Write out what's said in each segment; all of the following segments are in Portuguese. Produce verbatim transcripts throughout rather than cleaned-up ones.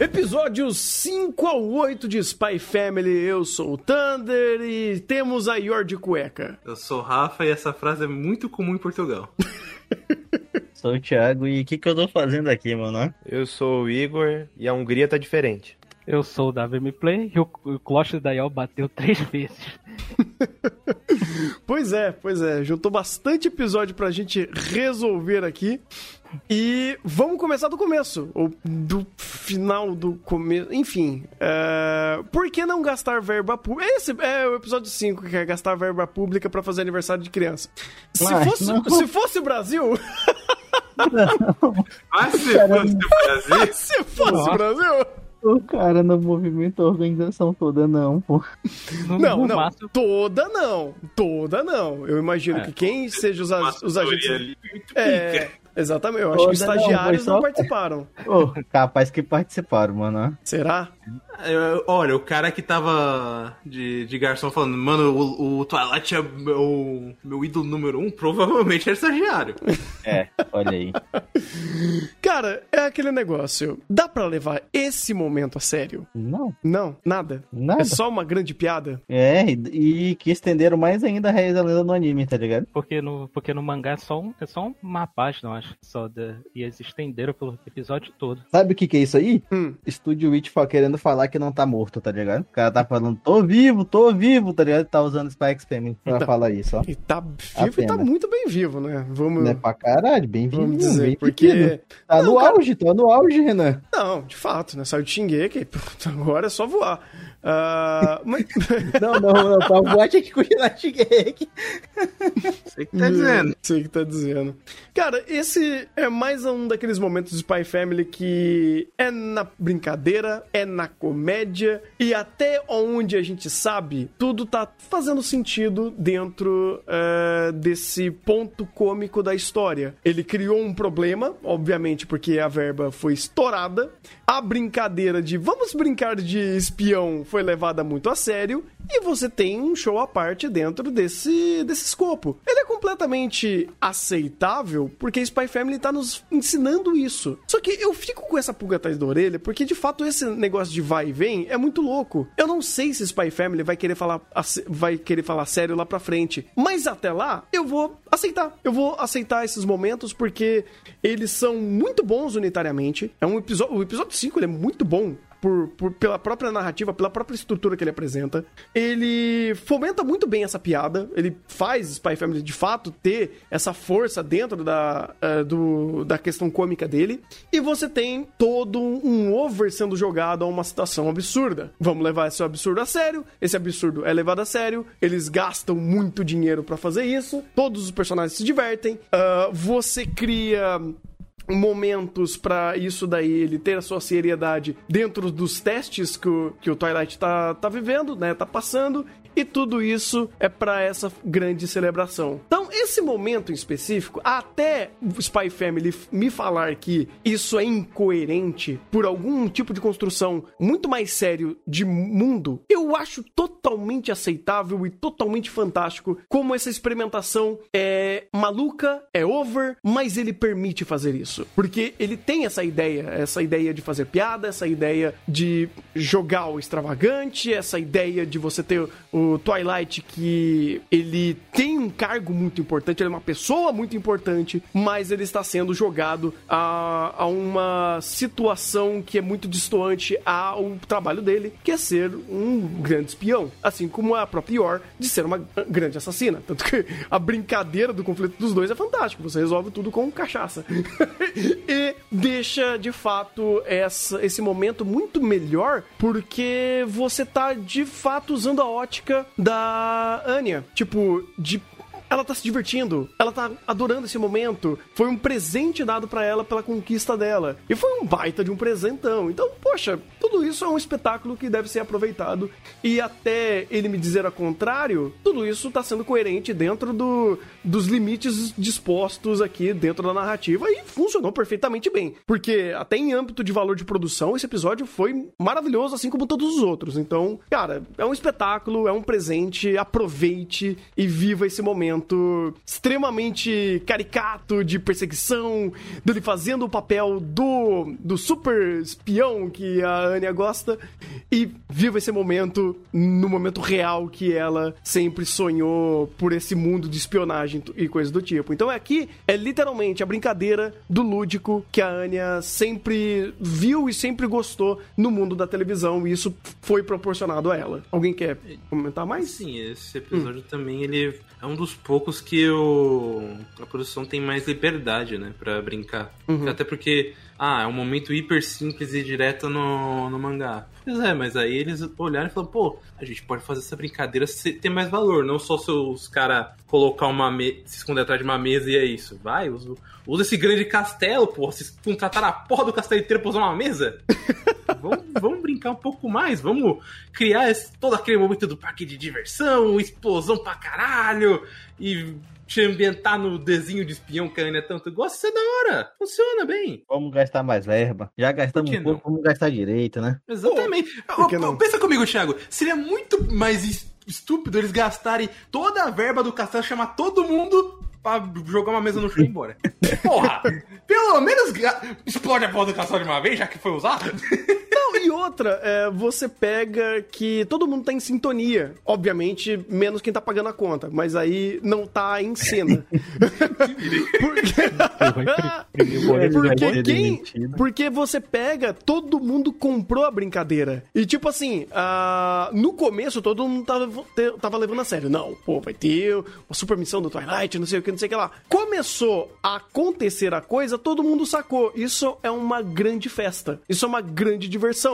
Episódios cinco ao oito de Spy Family, eu sou o Thunder e temos a Jordi Cueka. Eu sou o Rafa e essa frase é muito comum em Portugal. Sou o Thiago e o que, que eu tô fazendo aqui, mano? Eu sou o Igor e a Hungria tá diferente. Eu sou o Davi Mplay e o Cloche da Yol bateu três vezes. Pois é, pois é, juntou bastante episódio pra gente resolver aqui. E vamos começar do começo, ou do final do começo, enfim. Uh, por que não gastar verba pública? Esse é o episódio cinco, que é gastar verba pública pra fazer aniversário de criança. Mas, se fosse, não. se fosse o Brasil... Não. Mas se Caramba. fosse o Brasil... Mas se fosse Nossa. o Brasil... O cara no movimento, a organização toda não, pô. No, não, no não, máximo... toda não, toda não. Eu imagino é. que quem seja os, a, os agentes... Ali, é, exatamente, eu toda acho que os estagiários não, só... não participaram. Oh, capaz que participaram, mano. Será? Eu, olha, o cara que tava de, de garçom falando, mano, o, o Twilight é o meu, meu ídolo número um, provavelmente era estagiário. É, olha aí. Cara, é aquele negócio, dá pra levar esse momento a sério? Não. Não, nada. Nada. É só uma grande piada. É, e, e que estenderam mais ainda a raiz da lenda no anime, tá ligado? Porque no, porque no mangá é só, um, é só uma página, eu acho, só de, e eles estenderam pelo episódio todo. Sabe o que que é isso aí? Hum. Studio Witch querendo falar que não tá morto, tá ligado? O cara tá falando, tô vivo, tô vivo, tá ligado? Tá usando Spy x Family pra tá, falar isso, ó. E tá vivo e tá muito bem vivo, né? Vamos... É pra caralho, bem vivo. Vamos dizer, bem porque... Pequeno. Tá não, no cara... auge, tá no auge, Renan. Não, de fato, né? Saiu de Shingeki, agora é só voar. Uh... Mas... não, não, não, tá voar tinha que continuar Shingeki. Sei que tá dizendo. Sei que tá dizendo. Cara, esse é mais um daqueles momentos do Spy Family que é na brincadeira, é na comédia, e até onde a gente sabe, tudo tá fazendo sentido dentro uh, desse ponto cômico da história. Ele criou um problema, obviamente, porque a verba foi estourada, a brincadeira de vamos brincar de espião foi levada muito a sério, e você tem um show à parte dentro desse, desse escopo. Ele é completamente aceitável, porque Spy Family tá nos ensinando isso. Só que eu fico com essa pulga atrás da orelha, porque de fato esse negócio de vai e vem é muito louco. Eu não sei se Spy Family vai querer falar, vai querer falar sério lá pra frente, mas até lá eu vou aceitar. Eu vou aceitar esses momentos porque eles são muito bons unitariamente. É um episódio, o episódio cinco ele é muito bom. Por, por, pela própria narrativa, pela própria estrutura que ele apresenta. Ele fomenta muito bem essa piada, ele faz Spy Family de fato ter essa força dentro da, uh, do, da questão cômica dele, e você tem todo um over sendo jogado a uma situação absurda. Vamos levar esse absurdo a sério, esse absurdo é levado a sério, eles gastam muito dinheiro pra fazer isso, todos os personagens se divertem, uh, você cria... momentos pra isso daí ele ter a sua seriedade dentro dos testes que o, que o Twilight tá, tá vivendo, né, tá passando, e tudo isso é pra essa grande celebração. Então, esse momento em específico, até o Spy Family me falar que isso é incoerente por algum tipo de construção muito mais sério de mundo, eu acho totalmente aceitável e totalmente fantástico como essa experimentação é maluca, é over, mas ele permite fazer isso. Porque ele tem essa ideia, essa ideia de fazer piada, essa ideia de jogar o extravagante, essa ideia de você ter o Twilight que ele tem um cargo muito importante, ele é uma pessoa muito importante, mas ele está sendo jogado a, a uma situação que é muito distoante ao trabalho dele, que é ser um grande espião, assim como a própria Yor de ser uma grande assassina. Tanto que a brincadeira do conflito dos dois é fantástica, você resolve tudo com cachaça. E deixa, de fato, essa, esse momento muito melhor, porque você tá, de fato, usando a ótica da Anya. Tipo, de... ela tá se divertindo, ela tá adorando esse momento, foi um presente dado pra ela pela conquista dela, e foi um baita de um presentão. Então, poxa, tudo isso é um espetáculo que deve ser aproveitado, e até ele me dizer ao contrário, tudo isso tá sendo coerente dentro do, dos limites dispostos aqui dentro da narrativa, e funcionou perfeitamente bem, porque até em âmbito de valor de produção, esse episódio foi maravilhoso, assim como todos os outros. Então, cara, é um espetáculo, é um presente, aproveite e viva esse momento momento extremamente caricato de perseguição, dele fazendo o papel do, do super espião que a Anya gosta, e viva esse momento no momento real que ela sempre sonhou por esse mundo de espionagem e coisas do tipo. Então aqui é literalmente a brincadeira do lúdico que a Anya sempre viu e sempre gostou no mundo da televisão, e isso foi proporcionado a ela. Alguém quer comentar mais? Sim, esse episódio hum. também ele é um dos poucos que o... a produção tem mais liberdade, né, pra brincar. Uhum. Até porque, ah, é um momento hiper simples e direto no, no mangá. Pois é, mas aí eles olharam e falaram, pô, a gente pode fazer essa brincadeira ter mais valor, não só se os caras colocar uma me... se esconder atrás de uma mesa e é isso. Vai, usa, usa esse grande castelo, pô, se contratar a porra do castelo inteiro pra usar uma mesa. Vamos, vamos brincar um pouco mais, vamos criar esse, todo aquele momento do parque de diversão, explosão pra caralho, e te ambientar no desenho de espião que a Anya tanto gosta, isso é da hora, funciona bem. Vamos gastar mais verba, já gastamos um pouco, vamos gastar direito, né? Exatamente. Pô, eu, eu, pensa comigo, Thiago, seria muito mais estúpido eles gastarem toda a verba do castelo, chamar todo mundo pra jogar uma mesa no chão e ir embora. Porra! Pelo menos explode a bola do castelo de uma vez, já que foi usado. E outra, é, você pega que todo mundo tá em sintonia. Obviamente, menos quem tá pagando a conta. Mas aí não tá em cena. porque... porque, quem... porque você pega, todo mundo comprou a brincadeira. E tipo assim, uh, no começo todo mundo tava, tava levando a sério. Não, pô, vai ter uma super missão do Twilight, não sei o que, não sei o que lá. Começou a acontecer a coisa, todo mundo sacou. Isso é uma grande festa. Isso é uma grande diversão.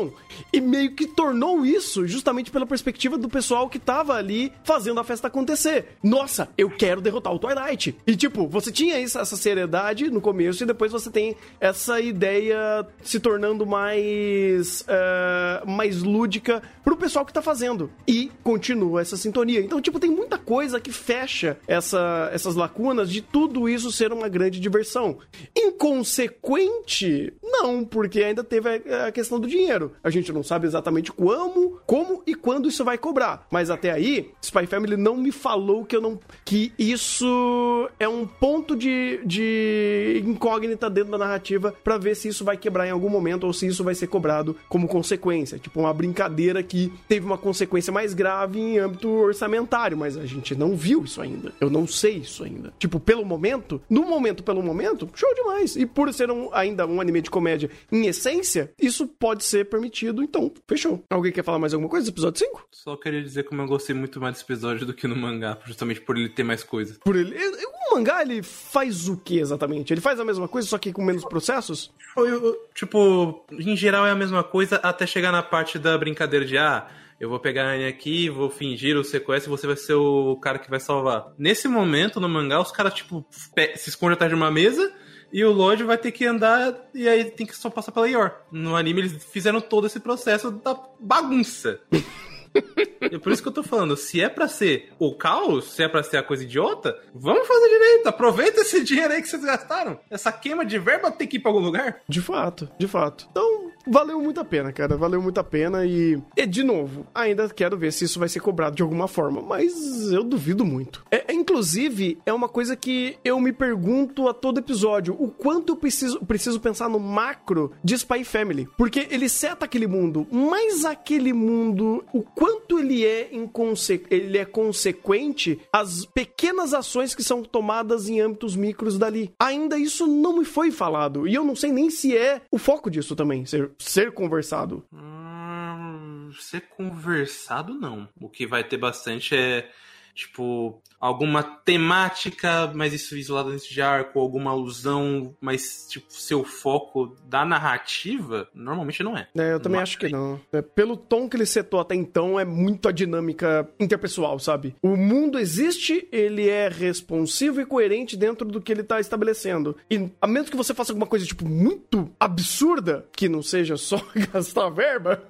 E meio que tornou isso justamente pela perspectiva do pessoal que tava ali fazendo a festa acontecer. Nossa, eu quero derrotar o Twilight. E tipo, você tinha essa seriedade no começo e depois você tem essa ideia se tornando mais uh, mais lúdica pro pessoal que tá fazendo. E continua essa sintonia. Então tipo, tem muita coisa que fecha essa, essas lacunas de tudo isso ser uma grande diversão. Inconsequente? Não, porque ainda teve a questão do dinheiro. A gente não sabe exatamente como, como e quando isso vai cobrar. Mas até aí, Spy Family não me falou que eu não, que isso é um ponto de, de incógnita dentro da narrativa pra ver se isso vai quebrar em algum momento ou se isso vai ser cobrado como consequência. Tipo, uma brincadeira que teve uma consequência mais grave em âmbito orçamentário, mas a gente não viu isso ainda. Eu não sei isso ainda. Tipo, pelo momento, no momento pelo momento, show demais. E por ser um, ainda um anime de comédia em essência, isso pode ser permitido, então, fechou. Alguém quer falar mais alguma coisa do episódio cinco? Só queria dizer como eu gostei muito mais desse episódio do que no mangá, justamente por ele ter mais coisa. Por ele... O mangá, ele faz o que exatamente? Ele faz a mesma coisa, só que com menos processos? Eu, eu, tipo, em geral é a mesma coisa até chegar na parte da brincadeira de, ah, eu vou pegar a Anya aqui, vou fingir o sequestro e você vai ser o cara que vai salvar. Nesse momento, no mangá, os caras, tipo, se escondem atrás de uma mesa e o Loid vai ter que andar, e aí tem que só passar pela Yor. No anime eles fizeram todo esse processo da bagunça. É por isso que eu tô falando, se é pra ser o caos, se é pra ser a coisa idiota, vamos fazer direito, aproveita esse dinheiro aí que vocês gastaram. Essa queima de verba tem que ir pra algum lugar. De fato, de fato. Então... valeu muito a pena, cara. Valeu muito a pena e... e, de novo, ainda quero ver se isso vai ser cobrado de alguma forma, mas eu duvido muito. É, inclusive, é uma coisa que eu me pergunto a todo episódio, o quanto eu preciso, preciso pensar no macro de Spy Family, porque ele seta aquele mundo, mas aquele mundo, o quanto ele é, inconse... ele é consequente às pequenas ações que são tomadas em âmbitos micros dali. Ainda isso não me foi falado, e eu não sei nem se é o foco disso também, ser ser conversado. Hum, ser conversado, não. O que vai ter bastante é, tipo, alguma temática, mas isso isolado dentro de arco, alguma alusão, mas, tipo, seu foco da narrativa, normalmente não é. É, eu também não acho que não. É, pelo tom que ele setou até então, é muito a dinâmica interpessoal, sabe? O mundo existe, ele é responsivo e coerente dentro do que ele tá estabelecendo. E a menos que você faça alguma coisa, tipo, muito absurda, que não seja só gastar verba,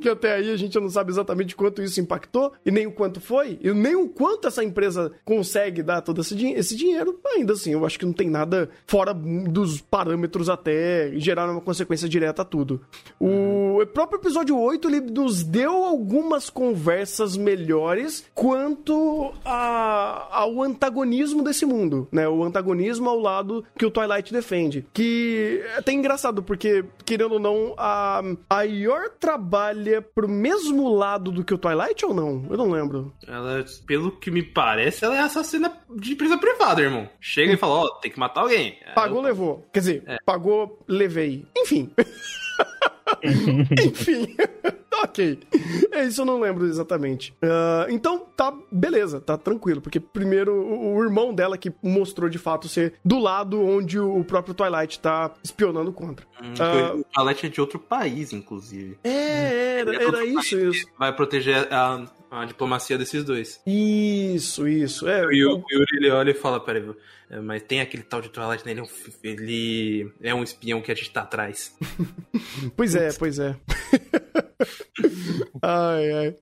que até aí a gente não sabe exatamente quanto isso impactou, e nem o quanto foi, e nem o quanto essa empresa consegue dar todo esse, din- esse dinheiro, ainda assim, eu acho que não tem nada fora dos parâmetros até gerar uma consequência direta a tudo. O próprio episódio oito, ele nos deu algumas conversas melhores quanto a, ao antagonismo desse mundo, né? O antagonismo ao lado que o Twilight defende. Que é até engraçado, porque, querendo ou não, a, a Yor trabalha pro mesmo lado do que o Twilight ou não? Eu não lembro. Ela, pelo que me parece, ela é assassina de empresa privada, irmão. Chega e fala, ó, oh, tem que matar alguém. Pagou, eu... levou. Quer dizer, é. pagou, levei. Enfim... Enfim, ok. É isso, eu não lembro exatamente. Uh, então, tá, beleza, tá tranquilo. Porque primeiro, o, o irmão dela que mostrou de fato ser do lado onde o próprio Twilight tá espionando contra. Hum, uh, o Twilight é de outro país, inclusive. É, era, era isso, isso. Vai proteger a... a diplomacia desses dois. Isso, isso. É, e o Yuri, ele olha e fala, peraí, mas tem aquele tal de Twilight, né? Ele é um, ele é um espião que a gente tá atrás. Pois é, pois é. Ai, ai.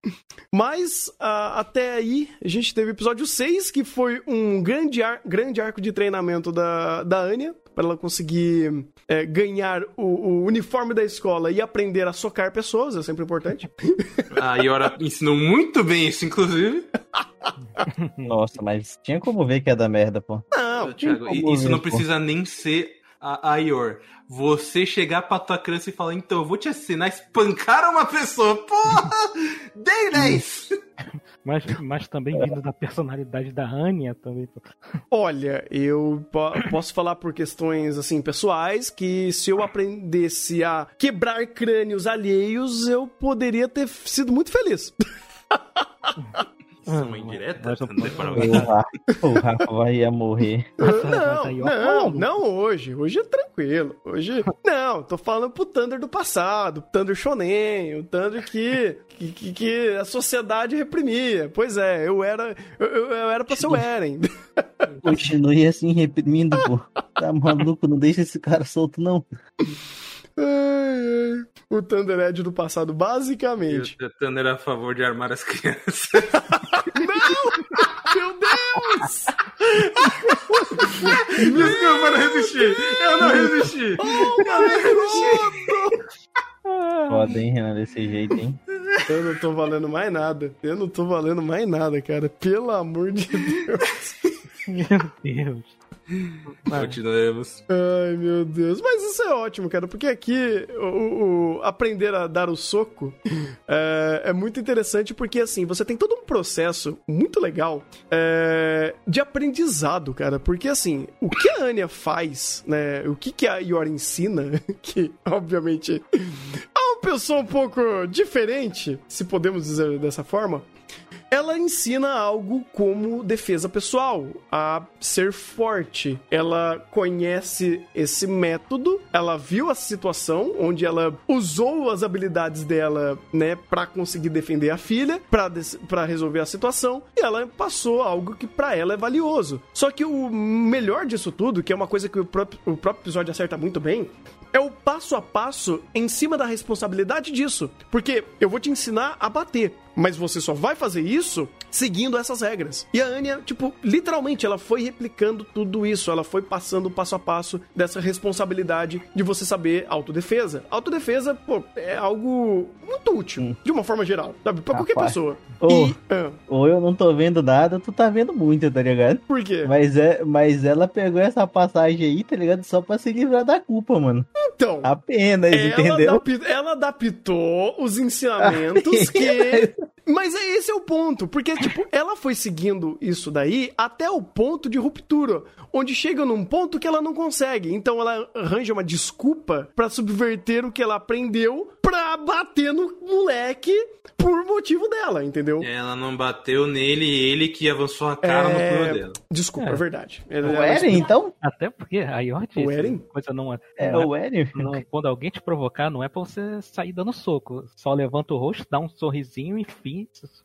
Mas, uh, até aí, a gente teve o episódio seis, que foi um grande, ar- grande arco de treinamento da, da Anya, para ela conseguir é, ganhar o, o uniforme da escola e aprender a socar pessoas, é sempre importante. A Yora ensinou muito bem isso, inclusive. Nossa, mas tinha como ver que é da merda, pô. Não, Thiago, isso ver, não precisa pô. nem ser a, a Yor. Você chegar pra tua criança e falar, então, eu vou te ensinar a espancar uma pessoa, porra, dei dez. Mas, mas também vindo da personalidade da Anya também. Olha, eu po- posso falar por questões, assim, pessoais, que se eu aprendesse a quebrar crânios alheios, eu poderia ter sido muito feliz. Isso é uma indireta? Não tem para alguém. O Rafa vai morrer. Não, não, não hoje. Hoje é tranquilo. Hoje. Não, tô falando pro Thunder do passado, pro Thunder Shonen, o Thunder que, que, que a sociedade reprimia. Pois é, eu era. Eu, eu era pra ser o Eren. Continue assim reprimindo, pô. Tá maluco, não deixa esse cara solto, não. Ai, ai. O Thunder Ed do passado, basicamente. O Thunder é a favor de armar as crianças. Não! Meu Deus! Desculpa, eu não resisti! Eu não resisti! Oh, eu não resisti! Foda, hein, Renan, desse jeito, hein? Eu não tô valendo mais nada. Eu não tô valendo mais nada, cara. Pelo amor de Deus. Meu Deus. Continuemos. Ai, meu Deus. Mas isso é ótimo, cara, porque aqui o, o aprender a dar o soco é, é muito interessante, porque assim, você tem todo um processo muito legal é, de aprendizado, cara, porque assim, o que a Anya faz, né, o que, que a Yor ensina, que obviamente é uma pessoa um pouco diferente, se podemos dizer dessa forma, ela ensina algo como defesa pessoal, a ser forte. Ela conhece esse método, ela viu a situação onde ela usou as habilidades dela, né, pra conseguir defender a filha, pra, des- pra resolver a situação, e ela passou algo que pra ela é valioso. Só que o melhor disso tudo, que é uma coisa que o próprio, o próprio episódio acerta muito bem, é o passo a passo em cima da responsabilidade disso. Porque eu vou te ensinar a bater, mas você só vai fazer isso seguindo essas regras. E a Anya, tipo, literalmente, ela foi replicando tudo isso. Ela foi passando o passo a passo dessa responsabilidade de você saber autodefesa. Autodefesa, pô, é algo muito útil, hum. de uma forma geral, sabe? Pra Rapaz. qualquer pessoa. Ou, e, ah, ou eu não tô vendo nada, tu tá vendo muito, tá ligado? Por quê? Mas, é, mas ela pegou essa passagem aí, tá ligado? Só pra se livrar da culpa, mano. Então, apenas, ela entendeu? Adaptou, ela adaptou os ensinamentos que... Mas esse é o ponto, porque, tipo, ela foi seguindo isso daí até o ponto de ruptura, onde chega num ponto que ela não consegue. Então ela arranja uma desculpa pra subverter o que ela aprendeu pra bater no moleque por motivo dela, entendeu? Ela não bateu nele e ele que avançou a cara é... no plano dela. Desculpa, é, é verdade. Ela, o Eren, ela... então? Até porque a Yor disse, o Eren? Coisa não... É, o Eren? Não, quando alguém te provocar, não é pra você sair dando soco. Só levanta o rosto, dá um sorrisinho e fim.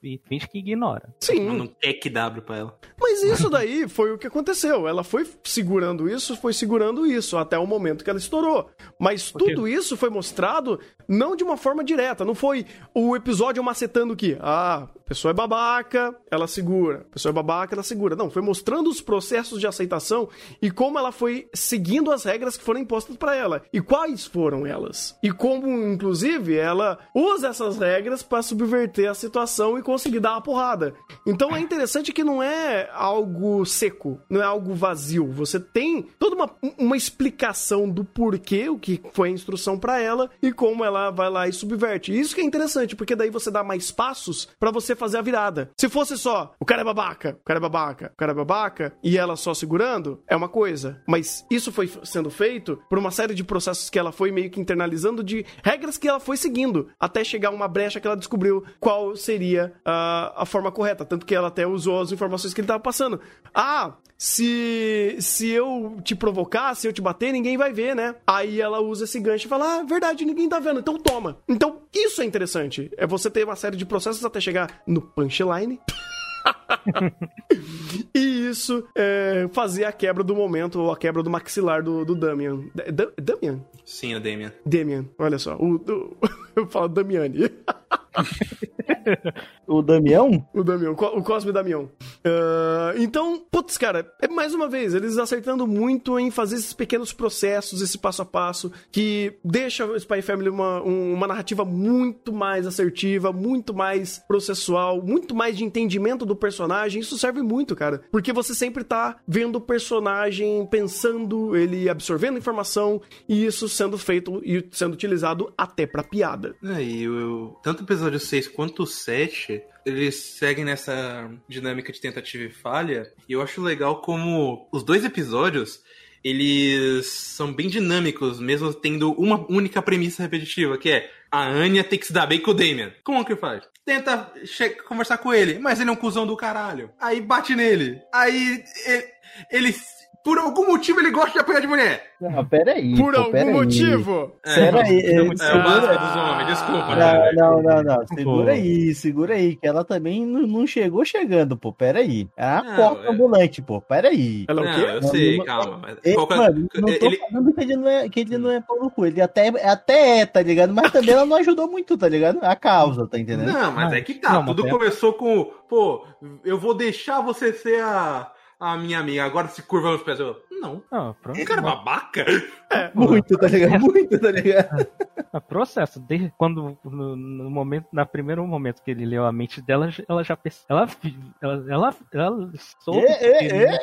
E finge que ignora. Sim. Não quer que W pra ela. Mas Mas isso daí foi o que aconteceu. Ela foi segurando isso, foi segurando isso, até o momento que ela estourou. Mas tudo okay. isso foi mostrado não de uma forma direta. Não foi o episódio macetando que, ah, a pessoa é babaca, ela segura. A pessoa é babaca, ela segura. Não, foi mostrando os processos de aceitação e como ela foi seguindo as regras que foram impostas pra ela. E quais foram elas. E como, inclusive, ela usa essas regras pra subverter a situação e conseguir dar uma porrada. Então é interessante que não é algo seco, não é algo vazio. Você tem toda uma, uma explicação do porquê, o que foi a instrução pra ela e como ela vai lá e subverte. E isso que é interessante, porque daí você dá mais passos pra você fazer a virada. Se fosse só, o cara é babaca, o cara é babaca, o cara é babaca, e ela só segurando, é uma coisa. Mas isso foi sendo feito por uma série de processos que ela foi meio que internalizando, de regras que ela foi seguindo, até chegar uma brecha que ela descobriu qual seria uh, a forma correta. Tanto que ela até usou as informações que ele estava passando. Ah, se, se eu te provocar, se eu te bater, ninguém vai ver, né? Aí ela usa esse gancho e fala, ah, verdade, ninguém tá vendo, então toma. Então isso é interessante, é você ter uma série de processos até chegar no punchline. E isso é, fazer a quebra do momento, ou a quebra do maxilar do, do Damian. Da, Damian? Sim, o Damian. Damian, olha só. O, o, eu falo Damiani. O Damião? O Damião, o Cosme Damião. Uh, então, putz, cara, é mais uma vez, eles acertando muito em fazer esses pequenos processos, esse passo a passo, que deixa o Spy Family uma, um, uma narrativa muito mais assertiva, muito mais processual, muito mais de entendimento do personagem. Isso serve muito, cara, porque você sempre tá vendo o personagem pensando, ele absorvendo informação, e isso sendo feito e sendo utilizado até pra piada. É, e eu... tanto o episódio seis quanto o sete, eles seguem nessa dinâmica de tentativa e falha, e eu acho legal como os dois episódios, eles são bem dinâmicos, mesmo tendo uma única premissa repetitiva, que é a Anya tem que se dar bem com o Damian. Como que faz? Tenta che- conversar com ele, mas ele é um cuzão do caralho. Aí bate nele. Aí ele... ele... Por algum motivo ele gosta de apanhar de mulher. Não, peraí. Por pô, algum pera motivo? Aí. É, peraí. É, é, segura... é o básico dos homens, desculpa. Não, não, não, não. Segura pô. aí, segura aí. Que ela também não chegou chegando, pô. Peraí. É a não, porta eu... ambulante, pô. Peraí. Ela o quê? Não, eu sei, não, calma. Mas... Ele, qualquer... mano, não tô ele... falando que ele não é, que ele não é pau no cu. Ele até, até é, tá ligado? Mas também ela não ajudou muito, tá ligado? A causa, tá entendendo? Não, mas é que tá. Não, tudo começou com, pô, eu vou deixar você ser a... Ah, minha amiga, agora se curva os pés. Eu... Não. Ah, pronto. O cara é babaca? É. Muito, tá ligado? Muito, tá ligado? O processo, desde quando, no, no momento, na primeiro momento que ele leu a mente dela, ela já pensou. Ela, ela, ela, ela soube. É, é, é.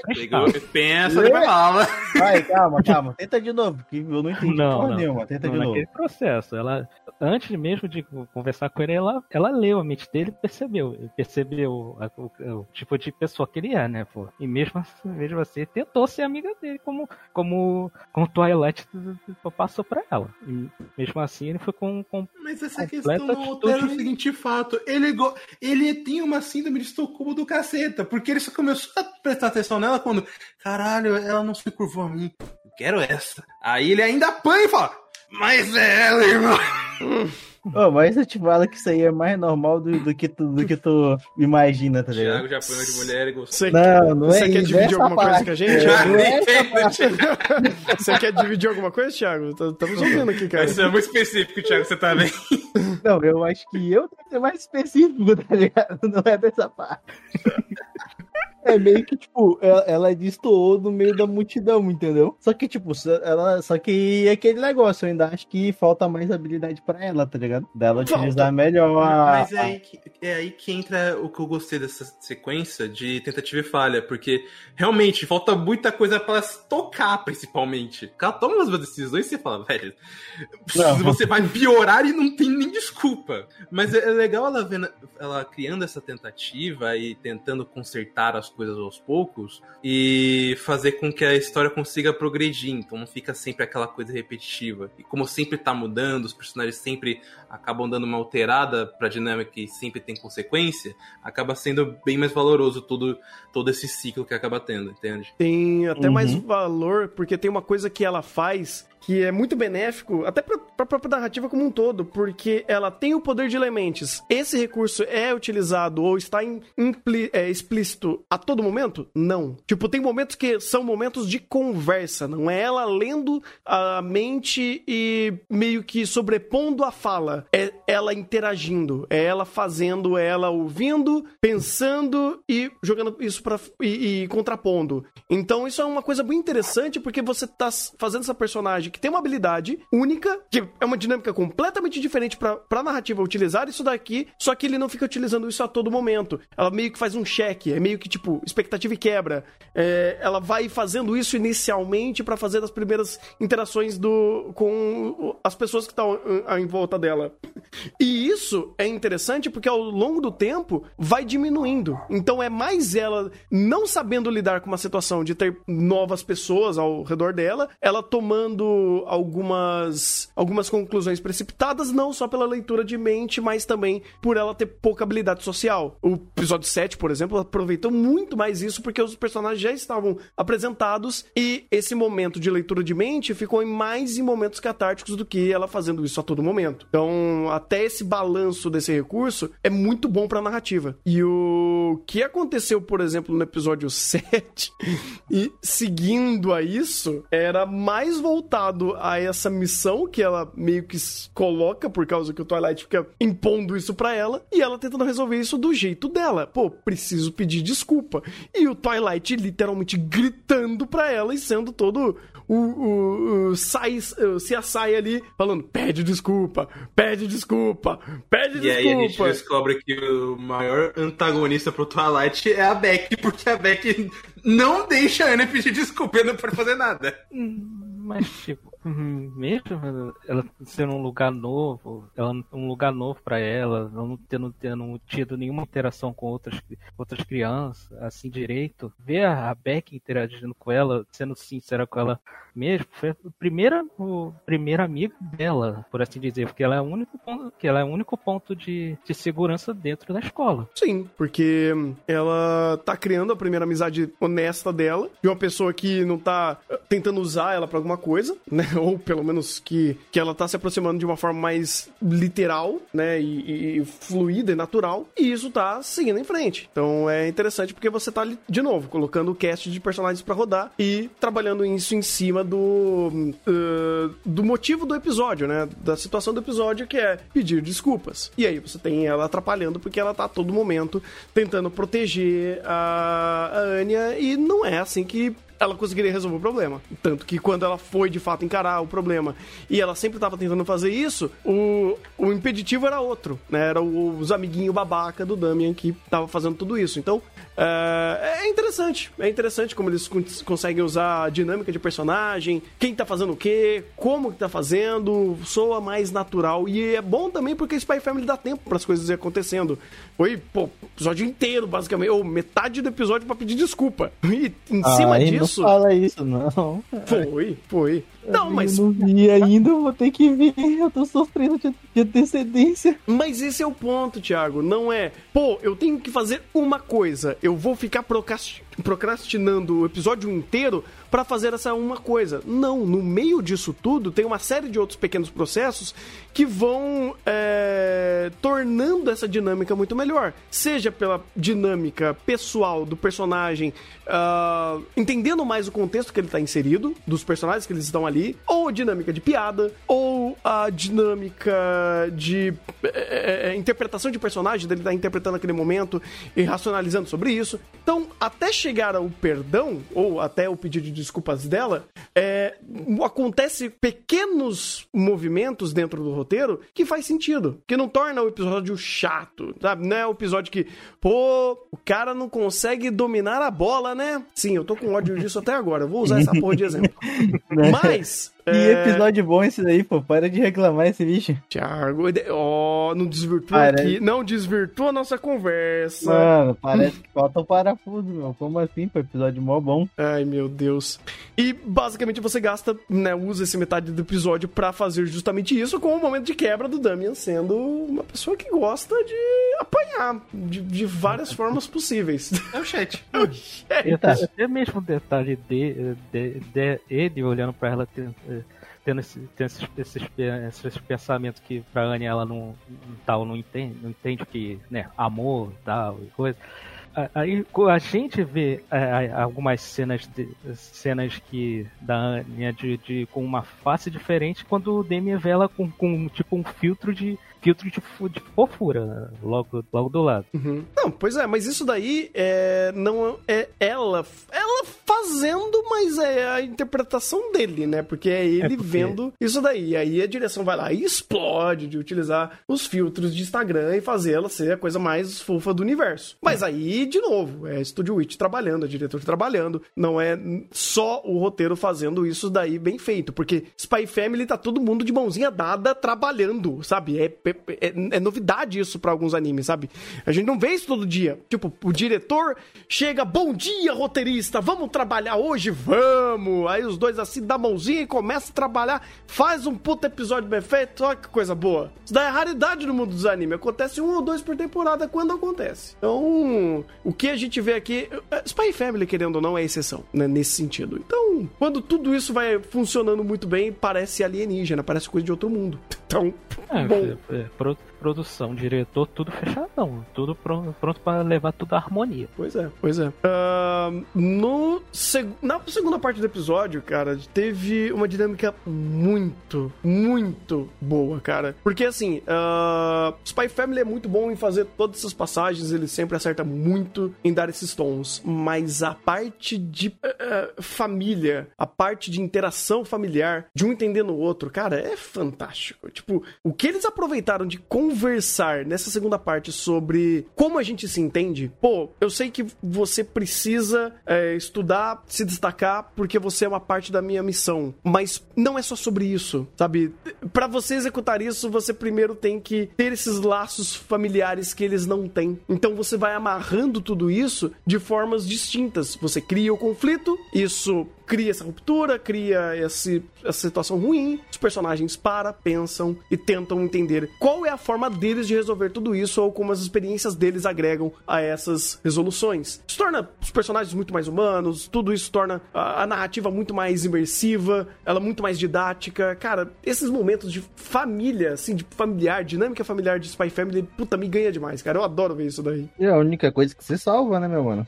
Pensa, depois fala. Vai, calma, calma. Tenta de novo, porque eu não entendi porra nenhuma. Tenta não, de novo. Naquele processo, ela... Antes mesmo de conversar com ele, ela, ela leu a mente dele e percebeu. Percebeu a, o, o tipo de pessoa que ele é, né, pô? E mesmo assim, mesmo assim tentou ser amiga dele, como, como, como Twilight passou pra ela. E mesmo assim, ele foi com... com Mas essa questão não altera o seguinte fato. Ele, go... ele tem uma síndrome de Estocolmo do caceta, porque ele só começou a prestar atenção nela quando... Caralho, ela não se curvou a mim. Eu quero essa. Aí ele ainda apanha e fala... Mas é ela, irmão! Oh, mas eu te falo que isso aí é mais normal do, do, que, tu, do que tu imagina, tá ligado? Thiago já apanhou de mulher e gostou. Não, não é isso. Você quer dividir alguma coisa com a gente, Thiago? Você quer dividir alguma coisa, Thiago? Estamos ouvindo aqui, cara. Isso é muito específico, Thiago, você tá bem? Não, eu acho que eu tenho que ser mais específico, tá ligado? Não é dessa parte. É meio que, tipo, ela, ela destoou no meio da multidão, entendeu? Só que, tipo, ela, só que aquele negócio, eu ainda acho que falta mais habilidade pra ela, tá ligado? Dela utilizar melhor a... Mas é aí, que, é aí que entra o que eu gostei dessa sequência de tentativa e falha, porque realmente falta muita coisa pra ela se tocar, principalmente. Ela toma umas decisões e você fala, velho, você vai piorar e não tem nem desculpa. Mas é legal ela, vendo, ela criando essa tentativa e tentando consertar as coisas aos poucos e fazer com que a história consiga progredir, então não fica sempre aquela coisa repetitiva. E como sempre tá mudando, os personagens sempre acabam dando uma alterada pra dinâmica e sempre tem consequência, acaba sendo bem mais valoroso todo, todo esse ciclo que acaba tendo, entende? Tem até uhum. mais valor, porque tem uma coisa que ela faz que é muito benéfico, até pra, pra própria narrativa como um todo, porque ela tem o poder de lementes. Esse recurso é utilizado ou está impli- é, explícito a todo momento? Não. Tipo, tem momentos que são momentos de conversa, não é ela lendo a mente e meio que sobrepondo a fala. É ela interagindo, é ela fazendo, é ela ouvindo, pensando e jogando isso pra... e, e contrapondo. Então isso é uma coisa bem interessante, porque você tá fazendo essa personagem que tem uma habilidade única, que é uma dinâmica completamente diferente pra, pra narrativa utilizar isso daqui, só que ele não fica utilizando isso a todo momento. Ela meio que faz um cheque, é meio que tipo, expectativa e quebra. É, ela vai fazendo isso inicialmente pra fazer as primeiras interações do, com as pessoas que estão em volta dela. E isso é interessante porque ao longo do tempo vai diminuindo. Então é mais ela não sabendo lidar com uma situação de ter novas pessoas ao redor dela, ela tomando algumas, algumas conclusões precipitadas, não só pela leitura de mente, mas também por ela ter pouca habilidade social. O episódio sete, por exemplo, aproveitou muito mais isso porque os personagens já estavam apresentados e esse momento de leitura de mente ficou em mais em momentos catárticos do que ela fazendo isso a todo momento. Então, até esse balanço desse recurso é muito bom pra narrativa. E o que aconteceu, por exemplo, no episódio sete, e seguindo a isso, era mais voltado a essa missão que ela meio que coloca, por causa que o Twilight fica impondo isso pra ela, e ela tentando resolver isso do jeito dela. Pô, preciso pedir desculpa. E o Twilight literalmente gritando pra ela e sendo todo o, o, o, sai, o se assai ali, falando, pede desculpa, pede desculpa, pede e desculpa. E aí a gente descobre que o maior antagonista pro Twilight é a Becky, porque a Becky não deixa a Anya pedir desculpa, não pode fazer nada. Mas, tipo, mesmo ela sendo um lugar novo, ela, um lugar novo pra ela, não tendo, tendo tido nenhuma interação com outras, outras crianças, assim, direito, ver a Becky interagindo com ela, sendo sincera com ela mesmo, foi a primeira, o primeiro amigo dela, por assim dizer, porque ela é o único ponto, que ela é o único ponto de, de segurança dentro da escola. Sim, porque ela tá criando a primeira amizade honesta dela, de uma pessoa que não tá tentando usar ela pra alguma coisa, né? Ou pelo menos que, que ela tá se aproximando de uma forma mais literal, né, e, e fluida e natural, e isso tá seguindo em frente. Então é interessante porque você tá, de novo, colocando o cast de personagens pra rodar e trabalhando isso em cima do uh, do motivo do episódio, né, da situação do episódio, que é pedir desculpas. E aí você tem ela atrapalhando porque ela tá a todo momento tentando proteger a, a Anya, e não é assim que ela conseguiria resolver o problema. Tanto que quando ela foi, de fato, encarar o problema e ela sempre estava tentando fazer isso, o, o impeditivo era outro, né? Era o, os amiguinhos babaca do Damian que tava fazendo tudo isso. Então, é, é interessante. É interessante como eles cons- conseguem usar a dinâmica de personagem, quem tá fazendo o quê, como que tá fazendo, soa mais natural. E é bom também porque Spy Family dá tempo para as coisas acontecendo. Foi, pô, episódio inteiro, basicamente, ou metade do episódio para pedir desculpa. E em ah, cima disso... Não fala isso, não. Foi, foi. Não, mas... Eu não vi ainda, vou ter que ver. Eu tô sofrendo de antecedência. Mas esse é o ponto, Thiago. Não é, pô, eu tenho que fazer uma coisa. Eu vou ficar procrastinando o episódio inteiro pra fazer essa uma coisa. Não, no meio disso tudo, tem uma série de outros pequenos processos que vão é, tornando essa dinâmica muito melhor. Seja pela dinâmica pessoal do personagem, uh, entendendo mais o contexto que ele tá inserido, dos personagens que eles estão ali, ou a dinâmica de piada, ou a dinâmica de é, é, interpretação de personagem, dele estar interpretando aquele momento e racionalizando sobre isso. Então, até chegar ao perdão, ou até o pedido de desculpas dela, é, acontece pequenos movimentos dentro do roteiro que faz sentido, que não torna o episódio chato, sabe? Não é o episódio que, pô, o cara não consegue dominar a bola, né? Sim, eu tô com ódio disso até agora, eu vou usar essa porra de exemplo. Mas que é... episódio bom esse daí, pô. Para de reclamar esse bicho. Thiago, ó, oh, não desvirtua parece... aqui. Não desvirtua a nossa conversa. Mano, parece que falta o parafuso, meu. Como assim? Foi episódio mó bom. Ai, meu Deus. E, basicamente, você gasta, né, usa esse metade do episódio pra fazer justamente isso, com o momento de quebra do Damian sendo uma pessoa que gosta de apanhar de, de várias formas possíveis. É o chat. É o chat. Eita, até mesmo o detalhe dele de, de, de, de olhando pra ela tendo, tendo, esse, tendo esses, esses, esses pensamentos que pra Anya ela não, não, não, entende, não entende que, né, amor e tal e coisa. Aí a gente vê é, algumas cenas, de, cenas que da Anya de, de, com uma face diferente quando o Damian vê ela com, com tipo um filtro de filtro de, de fofura logo, logo do lado. Uhum. Não, pois é, mas isso daí é, não é ela, ela fazendo, mas é a interpretação dele, né? Porque é ele é porque... vendo isso daí. Aí a direção vai lá e explode de utilizar os filtros de Instagram e fazer ela ser a coisa mais fofa do universo. Mas é. aí de novo, é Studio Witch trabalhando, é diretor trabalhando, não é só o roteiro fazendo isso daí bem feito, porque Spy Family tá todo mundo de mãozinha dada trabalhando, sabe? É, é, é novidade isso pra alguns animes, sabe? A gente não vê isso todo dia. Tipo, o diretor chega, bom dia, roteirista, vamos trabalhar hoje? Vamos! Aí os dois assim, dá mãozinha e começa a trabalhar, faz um puta episódio bem feito, olha que coisa boa. Isso daí é raridade no mundo dos animes, acontece um ou dois por temporada quando acontece. Então... o que a gente vê aqui, Spy Family, querendo ou não, é exceção, né, nesse sentido. Então, quando tudo isso vai funcionando muito bem, parece alienígena, parece coisa de outro mundo. Então, é, bom. É, é, pro, produção, diretor, tudo fechadão, tudo pronto, pronto pra levar tudo à harmonia. Pois é, pois é. Uh, no seg- na segunda parte do episódio, cara, teve uma dinâmica muito, muito boa, cara. Porque, assim, uh, Spy Family é muito bom em fazer todas essas passagens, ele sempre acerta muito em dar esses tons, mas a parte de uh, família, a parte de interação familiar, de um entendendo o outro, cara, é fantástico. Tipo, o que eles aproveitaram de conversar nessa segunda parte sobre como a gente se entende, pô, eu sei que você precisa é, estudar, se destacar, porque você é uma parte da minha missão, mas não é só sobre isso, sabe? Pra você executar isso, você primeiro tem que ter esses laços familiares que eles não têm. Então você vai amarrando tudo isso de formas distintas. Você cria o conflito, isso cria essa ruptura, cria esse, essa situação ruim, os personagens param, pensam e tentam entender qual é a forma deles de resolver tudo isso ou como as experiências deles agregam a essas resoluções. Isso torna os personagens muito mais humanos, tudo isso torna a, a narrativa muito mais imersiva, ela muito mais didática. Cara, esses momentos de família, assim, de familiar, dinâmica familiar de Spy Family, puta, me ganha demais, cara. Eu adoro ver isso daí. É a única coisa que você salva, né, meu mano?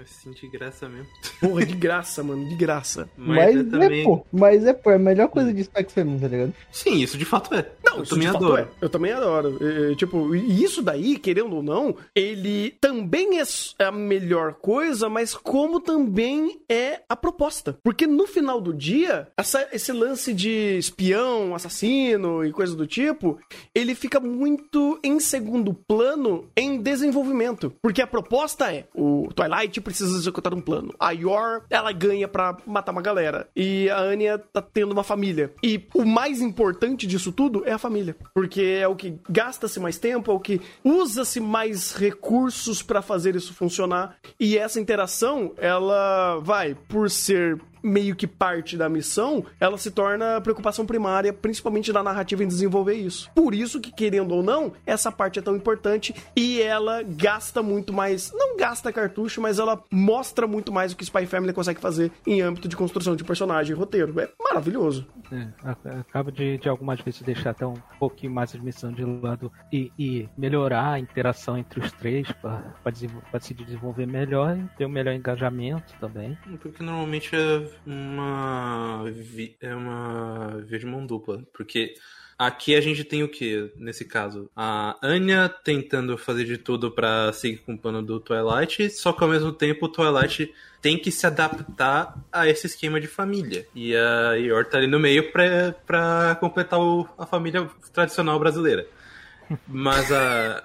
Assim, de graça mesmo. Porra, de graça, mano, de graça. Mas, mas é, também... pô, mas é, pô, é a melhor coisa de Spy x Family, tá ligado? Sim, isso de fato é. Não, eu isso também de adoro. Fato é. Eu também adoro. É, tipo, e isso daí, querendo ou não, ele também é a melhor coisa, mas como também é a proposta. Porque no final do dia, essa, esse lance de espião, assassino e coisa do tipo, ele fica muito em segundo plano em desenvolvimento. Porque a proposta é o Twilight precisa executar um plano. A Yor, ela ganha pra matar uma galera. E a Anya tá tendo uma família. E o mais importante disso tudo é a família. Porque é o que gasta-se mais tempo, é o que usa-se mais recursos pra fazer isso funcionar. E essa interação, ela vai, por ser... meio que parte da missão, ela se torna preocupação primária, principalmente da narrativa em desenvolver isso. Por isso que, querendo ou não, essa parte é tão importante e ela gasta muito mais, não gasta cartucho, mas ela mostra muito mais o que Spy Family consegue fazer em âmbito de construção de personagem e roteiro. É maravilhoso. É, acaba de, de algumas vezes deixar até um pouquinho mais a missão de lado e, e melhorar a interação entre os três para desenvol- se desenvolver melhor e ter um melhor engajamento também. Porque normalmente é uma vi- é uma via de mão dupla, porque aqui a gente tem o que, nesse caso? A Anya tentando fazer de tudo pra seguir com o plano do Twilight, só que ao mesmo tempo o Twilight tem que se adaptar a esse esquema de família. E a Yor tá ali no meio pra, pra completar o, a família tradicional brasileira. Mas a,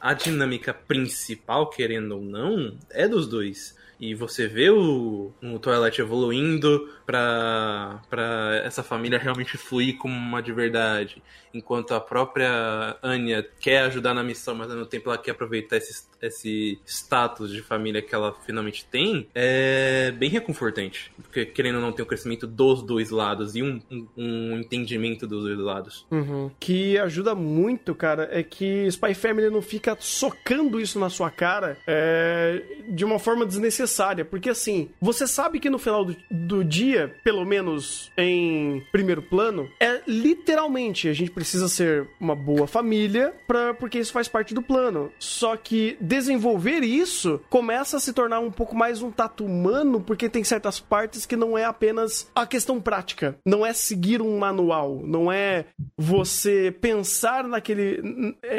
a dinâmica principal, querendo ou não, é dos dois. E você vê o, o Twilight evoluindo pra, pra essa família realmente fluir como uma de verdade. Enquanto a própria Anya quer ajudar na missão, mas ao mesmo tempo ela quer aproveitar esse, esse status de família que ela finalmente tem, é bem reconfortante. Porque querendo ou não, tem o crescimento dos dois lados e um, um, um entendimento dos dois lados. Uhum. Que ajuda muito, cara, é que Spy Family não fica socando isso na sua cara é, de uma forma desnecessária. desnecessária, porque assim, você sabe que no final do, do dia, pelo menos em primeiro plano, é literalmente, a gente precisa ser uma boa família, pra, porque isso faz parte do plano. Só que desenvolver isso começa a se tornar um pouco mais um tato humano, porque tem certas partes que não é apenas a questão prática, não é seguir um manual, não é você pensar naquele,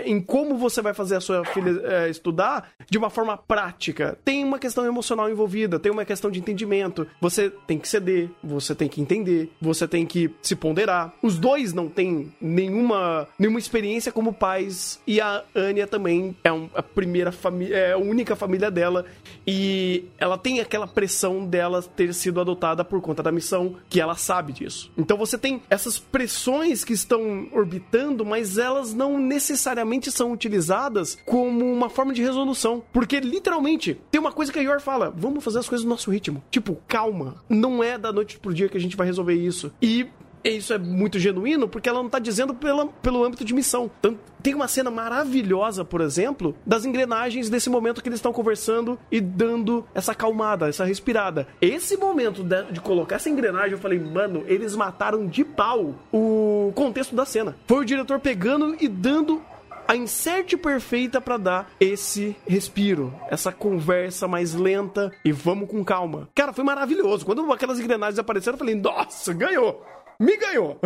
em como você vai fazer a sua filha é, estudar de uma forma prática. Tem uma questão emocional envolvida, tem uma questão de entendimento, você tem que ceder, você tem que entender, você tem que se ponderar. Os dois não têm nenhuma, nenhuma experiência como pais, e a Anya também é um, a primeira família, é a única família dela, e ela tem aquela pressão dela ter sido adotada por conta da missão, que ela sabe disso. Então você tem essas pressões que estão orbitando, mas elas não necessariamente são utilizadas como uma forma de resolução, porque literalmente tem uma coisa que a Yor fala: vamos fazer as coisas no nosso ritmo, tipo, calma, não é da noite pro dia que a gente vai resolver isso. E isso é muito genuíno, porque ela não tá dizendo pela, pelo âmbito de missão. Então, tem uma cena maravilhosa, por exemplo, das engrenagens desse momento que eles estão conversando e dando essa acalmada, essa respirada. Esse momento de, de colocar essa engrenagem, eu falei, mano, eles mataram de pau o contexto da cena. Foi o diretor pegando e dando a insert perfeita pra dar esse respiro, essa conversa mais lenta e vamos com calma. Cara, foi maravilhoso. Quando aquelas engrenagens apareceram, eu falei, nossa, ganhou! Me ganhou!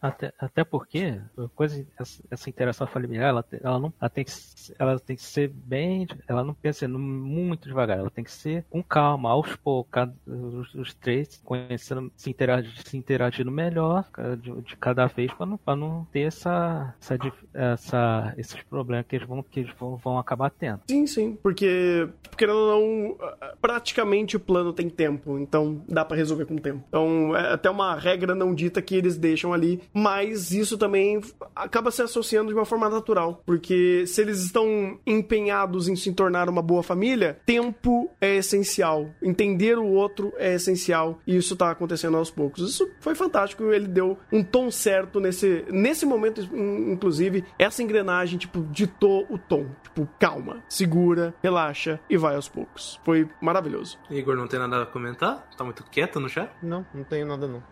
Até, até porque coisa, essa, essa interação familiar, ela, ela, não, ela, tem que, ela tem que ser bem... Ela não pensa muito devagar. Ela tem que ser com calma, aos poucos. Os, os três conhecendo, se, interagir, se interagindo melhor de, de cada vez, para não, não ter essa, essa, essa, esses problemas que eles, vão, que eles vão, vão acabar tendo. Sim, sim. Porque, querendo ou não, praticamente o plano tem tempo. Então, dá para resolver com o tempo. Então, é até uma regra não dita que eles deixam ali, mas isso também acaba se associando de uma forma natural, porque se eles estão empenhados em se tornar uma boa família, tempo é essencial, entender o outro é essencial, e isso tá acontecendo aos poucos. Isso foi fantástico, ele deu um tom certo nesse, nesse momento, inclusive, essa engrenagem, tipo, ditou o tom, tipo, calma, segura, relaxa e vai aos poucos. Foi maravilhoso. Igor, não tem nada a comentar? Tá muito quieto no chat? Não, não tenho nada não.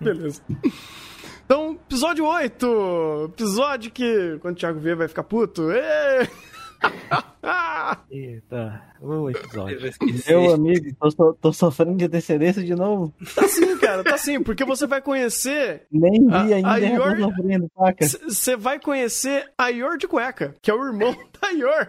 Beleza. Então, episódio oito. Episódio que, quando o Thiago vê, vai ficar puto. Êêêê! Eita, o episódio. Meu amigo, tô, so, tô sofrendo de antecedência de novo. Tá sim, cara, tá sim, porque você vai conhecer. Nem vi ainda. Você vai conhecer a Yor de Cueca, que é o irmão da Yor.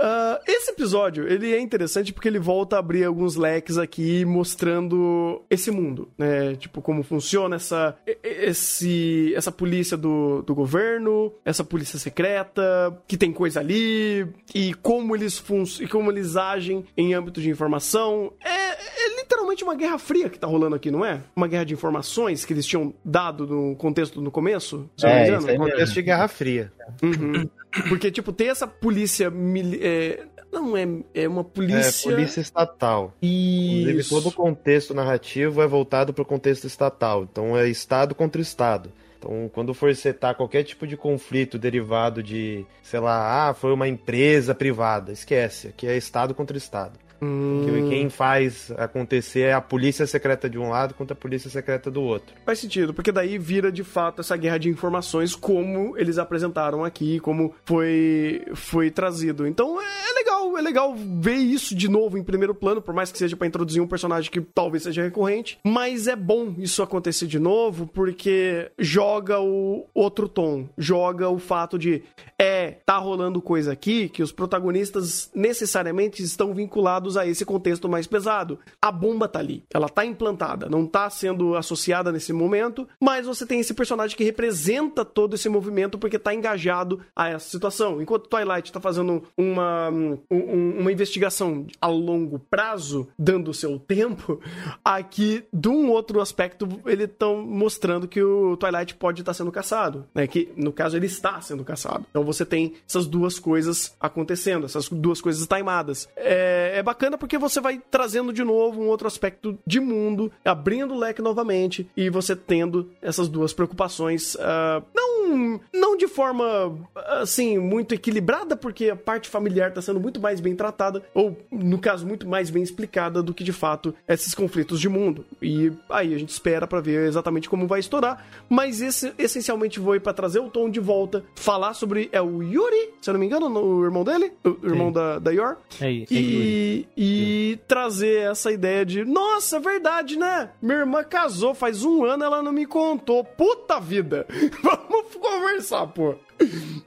Uh, esse episódio, ele é interessante porque ele volta a abrir alguns leques aqui mostrando esse mundo, né? Tipo, como funciona essa, esse, essa polícia do, do governo, essa polícia secreta, que tem coisa ali, e como eles, fun- e como eles agem em âmbito de informação. É, é literalmente uma guerra fria que tá rolando aqui, não é? Uma guerra de informações que eles tinham dado no contexto no começo, se eu não me engano. É, isso aí, contexto de guerra fria. Uhum. Porque, tipo, tem essa polícia... Mili- é, não, é, é uma polícia... É, polícia estatal. Isso. Inclusive, todo o contexto narrativo é voltado para o contexto estatal. Então, é Estado contra Estado. Então, quando for setar qualquer tipo de conflito derivado de, sei lá, ah, foi uma empresa privada, esquece. Aqui é Estado contra Estado. Hum. Quem faz acontecer é a polícia secreta de um lado contra a polícia secreta do outro. Faz sentido, porque daí vira de fato essa guerra de informações, como eles apresentaram aqui, como foi, foi trazido. Então é legal, é legal ver isso de novo em primeiro plano, por mais que seja para introduzir um personagem que talvez seja recorrente, mas é bom isso acontecer de novo, porque joga o outro tom, joga o fato de, é, tá rolando coisa aqui que os protagonistas necessariamente estão vinculados a esse contexto mais pesado. A bomba tá ali, ela tá implantada, não tá sendo associada nesse momento, mas você tem esse personagem que representa todo esse movimento porque tá engajado a essa situação. Enquanto Twilight tá fazendo uma, um, uma investigação a longo prazo, dando o seu tempo, aqui, de um outro aspecto, eles estão mostrando que o Twilight pode estar sendo caçado, né? Que, no caso, ele está sendo caçado. Então você tem essas duas coisas acontecendo, essas duas coisas timadas. É, é bacana bacana porque você vai trazendo de novo um outro aspecto de mundo, abrindo o leque novamente, e você tendo essas duas preocupações, uh, não não, não de forma, assim, muito equilibrada, porque a parte familiar tá sendo muito mais bem tratada, ou, no caso, muito mais bem explicada do que, de fato, esses conflitos de mundo. E aí a gente espera pra ver exatamente como vai estourar, mas esse, essencialmente, foi pra trazer o tom de volta, falar sobre, é o Yuri, se eu não me engano, o irmão dele, o irmão da, da Yor, é isso, e, é Yuri. e Sim. trazer essa ideia de, nossa, verdade, né? Minha irmã casou faz um ano, ela não me contou, puta vida, vamos conversar, pô.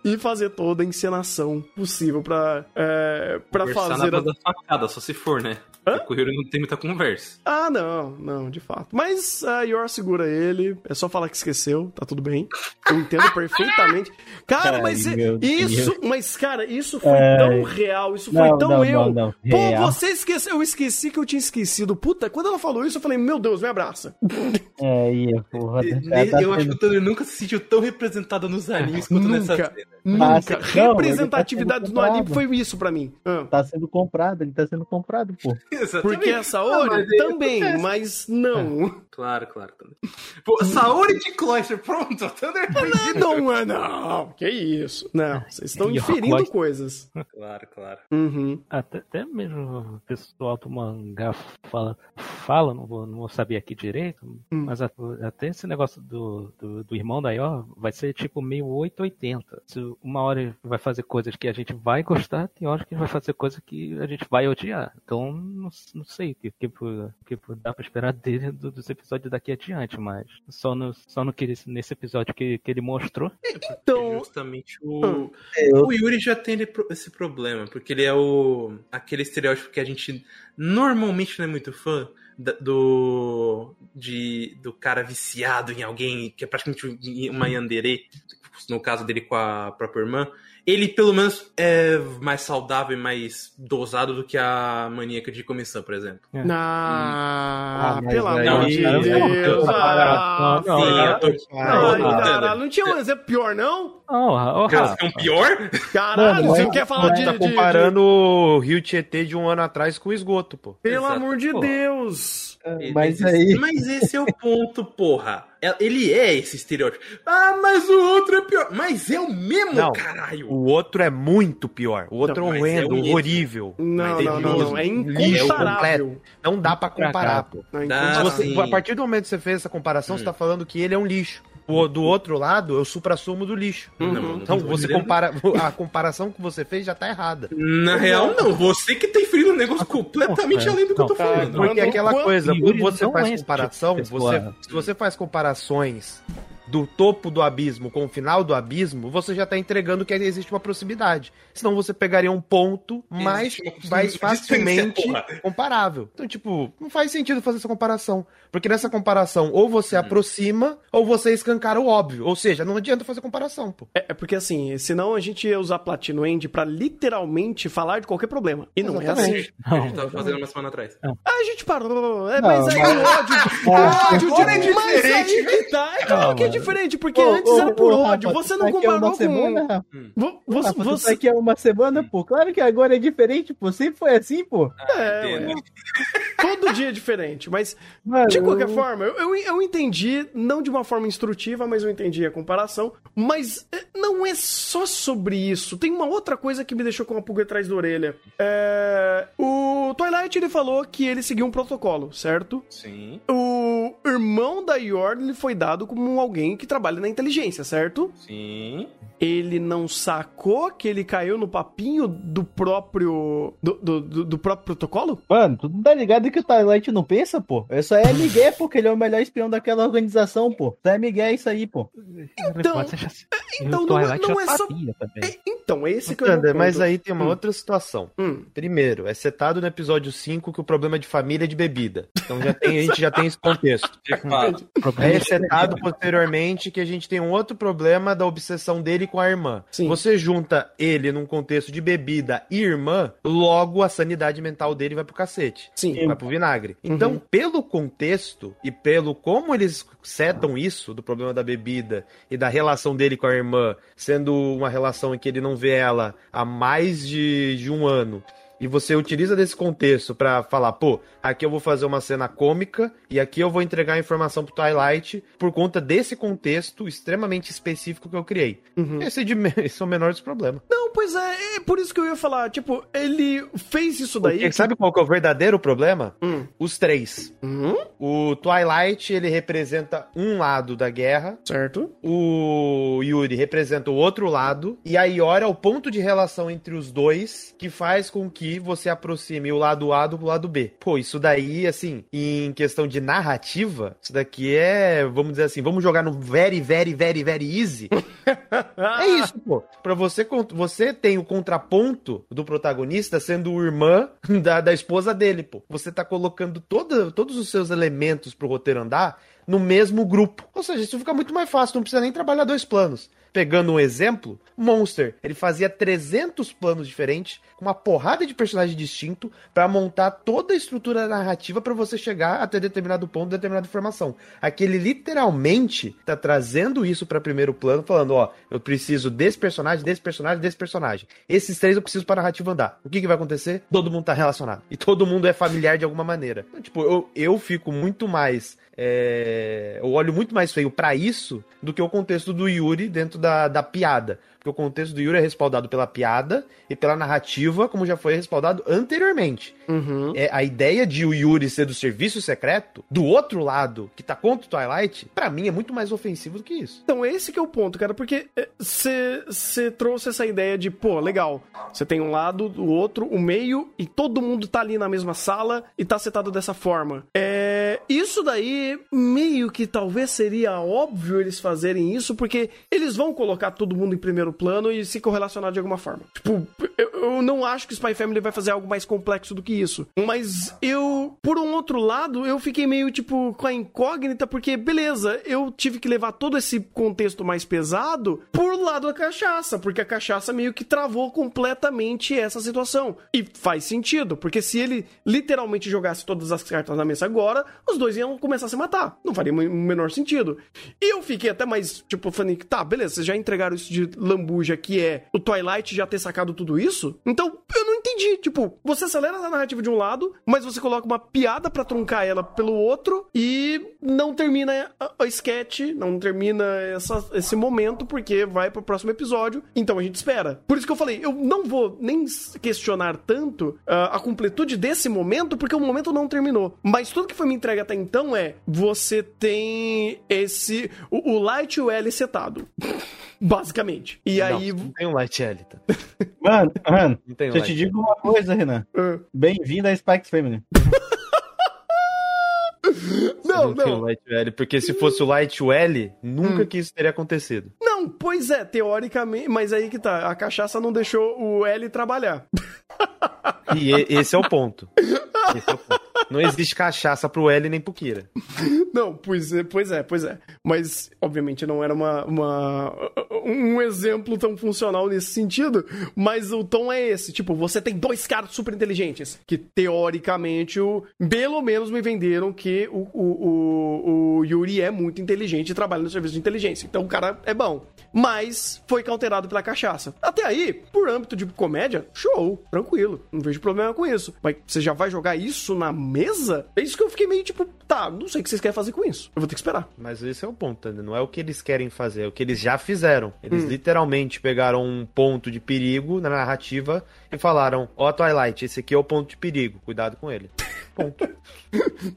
E fazer toda a encenação possível pra, é, pra fazer... Conversar na facada, só se for, né? Hã? O Yuri não tem muita conversa. Ah, não, não, de fato. Mas a Yor segura ele, é só falar que esqueceu, tá tudo bem. Eu entendo perfeitamente. Cara, Ai, mas isso... Mas, cara, isso foi Ai. tão real, isso não, foi tão não, eu. Não, não. Pô, você esqueceu, eu esqueci que eu tinha esquecido. Puta, quando ela falou isso, eu falei, meu Deus, me abraça. É, ia, porra. Eu, eu acho que o Tanner nunca se sentiu tão representado nos animes quanto nessa... Nunca, nunca. Não, representatividade tá no anime foi isso pra mim. Ah. Tá sendo comprado, ele tá sendo comprado, pô. Exatamente. Porque a Saori ah, também, acontece. mas não. É. Claro, claro. Pô, Saori de Cloyster, pronto. Não, não, não. Que isso. Não, vocês estão inferindo coisas. Claro, claro. Uhum. Até, até mesmo o pessoal do mangá fala, fala não, vou, não vou saber aqui direito, hum. mas até esse negócio do, do, do irmão da Yor vai ser tipo meio oito oitenta. Se uma hora vai fazer coisas que a gente vai gostar, tem hora que vai fazer coisas que a gente vai odiar. Então, não, não sei o que, que, que dá pra esperar dele dos episódios daqui adiante, mas só no, só no que, nesse episódio que, que ele mostrou. Então, justamente o, eu... o Yuri já tem esse problema, porque ele é o aquele estereótipo que a gente normalmente não é muito fã. Do, de, do cara viciado em alguém, que é praticamente uma yandere, no caso dele com a própria irmã. Ele, pelo menos, é mais saudável e mais dosado do que a maníaca de comissão, por exemplo. É. Ah, ah pelo amor de Deus. Deus. Ah, não, não, tô... não, não, cara, não tinha um exemplo pior, não? Oh, oh, cara, é um pior? Caralho, você quer falar de... Tá comparando o Rio Tietê de um ano atrás com o esgoto, pô. Pelo amor de Deus. Mas aí... Mas esse é o ponto, porra. Ele é esse estereótipo. Ah, mas o outro é pior. Mas é o mesmo, não, caralho. O outro é muito pior. O outro não, é horrendo, é horrível. Não, não, não, não. É incomparável. Não dá pra comparar, pô. É você, a partir do momento que você fez essa comparação, hum. você tá falando que ele é um lixo. O, do outro lado, eu supra-sumo do lixo. Uhum. Não, não então, você compara... a comparação que você fez já tá errada. Na real, não. Você que tem frio no negócio completamente além do que eu tô falando. Porque é aquela coisa, quando você faz comparação, você, se você faz comparações do topo do abismo com o final do abismo, você já tá entregando que existe uma proximidade. Senão você pegaria um ponto mais, mais facilmente comparável. Então, tipo, não faz sentido fazer essa comparação. Porque nessa comparação, ou você hum. aproxima, ou você escancara o óbvio. Ou seja, não adianta fazer comparação, pô. É, é porque assim, senão a gente ia usar Platinum End pra literalmente falar de qualquer problema. E não Exatamente. é assim. Não, a gente tava fazendo uma semana atrás. Não. Ah, a gente parou. É, mas aí o ódio... O ódio é diferente. Mas aí tá, é claro que é diferente. diferente, porque oh, antes oh, era por oh, ódio, rapaz, você não comparou com... Hum. Você, rapaz, você... Tá aqui há uma semana, pô, claro que agora é diferente, pô, sempre foi assim, pô. Ah, é, todo dia é diferente, mas Mano... de qualquer forma, eu, eu, eu entendi, não de uma forma instrutiva, mas eu entendi a comparação, mas não é só sobre isso, tem uma outra coisa que me deixou com uma pulga atrás da orelha. É... O Twilight, ele falou que ele seguiu um protocolo, certo? Sim. O irmão da Yor, ele foi dado como alguém que trabalha na inteligência, certo? Sim. Ele não sacou que ele caiu no papinho do próprio... Do, do, do, do próprio protocolo? Mano, tu não tá ligado que o Twilight não pensa, pô? É só é Miguel, porque ele é o melhor espião daquela organização, pô. Só é Miguel isso aí, pô. Então... Então, não, não é só... É, então, é esse que eu... André, mas aí tem uma hum. outra situação. Hum. Primeiro, é citado no episódio cinco que o problema é de família e de bebida. Então, já tem, a gente já tem esse contexto. É citado posteriormente que a gente tem um outro problema da obsessão dele com a irmã. Sim. Você junta ele num contexto de bebida e irmã, logo a sanidade mental dele vai pro cacete. Sim. Vai pro vinagre. Uhum. Então, pelo contexto e pelo como eles setam isso, do problema da bebida e da relação dele com a irmã, sendo uma relação em que ele não vê ela há mais de, de um ano... e você utiliza desse contexto pra falar, pô, aqui eu vou fazer uma cena cômica e aqui eu vou entregar a informação pro Twilight por conta desse contexto extremamente específico que eu criei. Uhum. Esse, de... Esse é o menor dos problemas. Não, pois é, é por isso que eu ia falar, tipo, ele fez isso daí. Porque, que... Sabe qual que é o verdadeiro problema? Hum. Os três. Uhum. O Twilight, ele representa um lado da guerra. Certo. O Yuri representa o outro lado e a Yor é o ponto de relação entre os dois que faz com que você aproxime o lado A do lado B. Pô, isso daí, assim, em questão de narrativa, isso daqui é, vamos dizer assim, vamos jogar no very, very, very, very easy. É isso, pô. Pra você, você tem o contraponto do protagonista sendo o irmã da, da esposa dele, pô. Você tá colocando toda, todos os seus elementos pro roteiro andar no mesmo grupo. Ou seja, isso fica muito mais fácil, não precisa nem trabalhar dois planos. Pegando um exemplo, Monster, ele fazia trezentos planos diferentes, com uma porrada de personagens distintos, pra montar toda a estrutura narrativa pra você chegar até determinado ponto, determinada informação. Aqui ele literalmente tá trazendo isso pra primeiro plano, falando, ó, eu preciso desse personagem, desse personagem, desse personagem. Esses três eu preciso pra narrativa andar. O que que vai acontecer? Todo mundo tá relacionado. E todo mundo é familiar de alguma maneira. Então, tipo, eu, eu fico muito mais... É... eu olho muito mais feio pra isso do que o contexto do Yuri dentro da, da piada. Porque o contexto do Yuri é respaldado pela piada e pela narrativa, como já foi respaldado anteriormente. Uhum. É, a ideia de o Yuri ser do serviço secreto, do outro lado, que tá contra o Twilight, pra mim é muito mais ofensivo do que isso. Então esse que é o ponto, cara, porque você trouxe essa ideia de, pô, legal, você tem um lado, o outro, o meio, e todo mundo tá ali na mesma sala e tá setado dessa forma. É, isso daí, meio que talvez seria óbvio eles fazerem isso, porque eles vão colocar todo mundo em primeiro plano e se correlacionar de alguma forma. Tipo, eu, eu não acho que Spy Family vai fazer algo mais complexo do que isso. Mas eu, por um outro lado, eu fiquei meio, tipo, com a incógnita, porque, beleza, eu tive que levar todo esse contexto mais pesado por lado da cachaça, porque a cachaça meio que travou completamente essa situação. E faz sentido, porque se ele literalmente jogasse todas as cartas na mesa agora, os dois iam começar a se matar. Não faria o menor sentido. E eu fiquei até mais, tipo, falando, tá, beleza, vocês já entregaram isso de lambuja, que é o Twilight já ter sacado tudo isso? Então, eu não entendi. Tipo, você acelera a narrativa de um lado, mas você coloca uma piada pra truncar ela pelo outro e não termina a, a sketch, não termina essa, esse momento, porque vai pro próximo episódio, então a gente espera. Por isso que eu falei, eu não vou nem questionar tanto uh, a completude desse momento, porque o momento não terminou. Mas tudo que foi me entregue até então é, você tem esse... o, o Light e o L setado. Basicamente. E não, aí... Não tem um Light L, tá? Mano, mano, um eu te digo uma coisa, Renan. Uh. Bem-vindo à Spy x Family. Não, não. Não tem o Light L, porque se fosse o Light L, nunca hum. que isso teria acontecido. Não, pois é, teoricamente, mas aí que tá, a cachaça não deixou o L trabalhar. E esse é o ponto. Esse é o ponto. Não existe cachaça pro L nem pro Kira. Não, pois é, pois é, pois é. Mas, obviamente, não era uma, uma, um exemplo tão funcional nesse sentido, mas o tom é esse. Tipo, você tem dois caras super inteligentes, que, teoricamente, o, pelo menos me venderam que o, o, o, o Yuri é muito inteligente e trabalha no serviço de inteligência. Então, o cara é bom. Mas foi counterado pela cachaça. Até aí, por âmbito de comédia, show, tranquilo. Não vejo problema com isso. Mas você já vai jogar isso na mesa? É isso que eu fiquei meio tipo, tá, não sei o que vocês querem fazer com isso. Eu vou ter que esperar. Mas esse é o ponto, né? Não é o que eles querem fazer, é o que eles já fizeram. Eles hum. literalmente pegaram um ponto de perigo na narrativa e falaram, ó, oh, Twilight, esse aqui é o ponto de perigo, cuidado com ele. Ponto.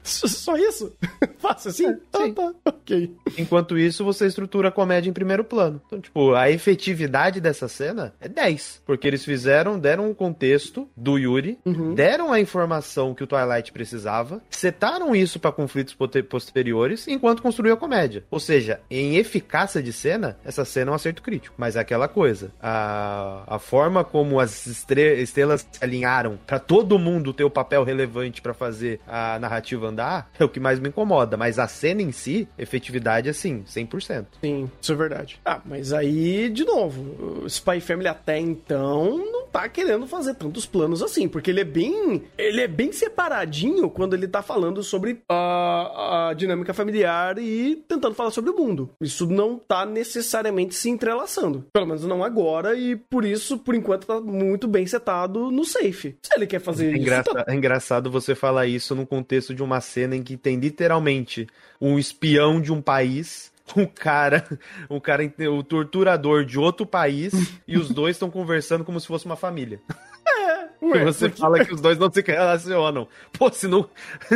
Só isso? Faça assim? É, ah, tá. Ok. Enquanto isso, você estrutura a comédia em primeiro plano. Então, tipo, a efetividade dessa cena é dez. Porque eles fizeram, deram um contexto do Yuri, uhum. deram a informação que o Twilight precisava, setaram isso pra conflitos posteriores, enquanto construiu a comédia. Ou seja, em eficácia de cena, essa cena é um acerto crítico. Mas é aquela coisa, a, a forma como as estre- estrelas se alinharam pra todo mundo ter o papel relevante pra fazer a narrativa andar, é o que mais me incomoda. Mas a cena em si, efetividade, assim, cem por cento. Sim, isso é verdade. Ah, mas aí, de novo, Spy Family até então não tá querendo fazer tantos planos assim, porque ele é bem, ele é bem separadinho quando ele tá falando sobre a, a dinâmica familiar e tentando falar sobre o mundo. Isso não tá necessariamente se entrelaçando, pelo menos não agora, e por isso, por enquanto, tá muito bem setado no safe. Se ele quer fazer é engraçado, isso... Tá... É engraçado você falar isso no contexto de uma cena em que tem literalmente um espião de um país... Um cara, um cara, o torturador de outro país, e os dois estão conversando como se fosse uma família. É, ué, e você porque... fala que os dois não se relacionam. Pô, se não,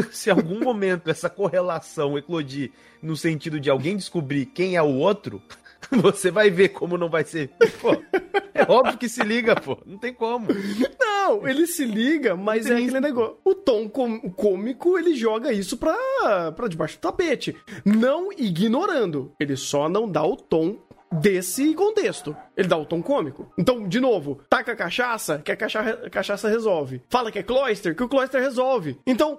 se em algum momento essa correlação eclodir no sentido de alguém descobrir quem é o outro, você vai ver como não vai ser. Pô, é óbvio que se liga, pô. Não tem como. Não, ele se liga, mas é aquele negócio. O tom cômico, ele joga isso pra, pra debaixo do tapete. Não ignorando. Ele só não dá o tom desse contexto. Ele dá o tom cômico. Então, de novo, taca a cachaça, que a cachaça, a cachaça resolve. Fala que é cloister, que o cloister resolve. Então...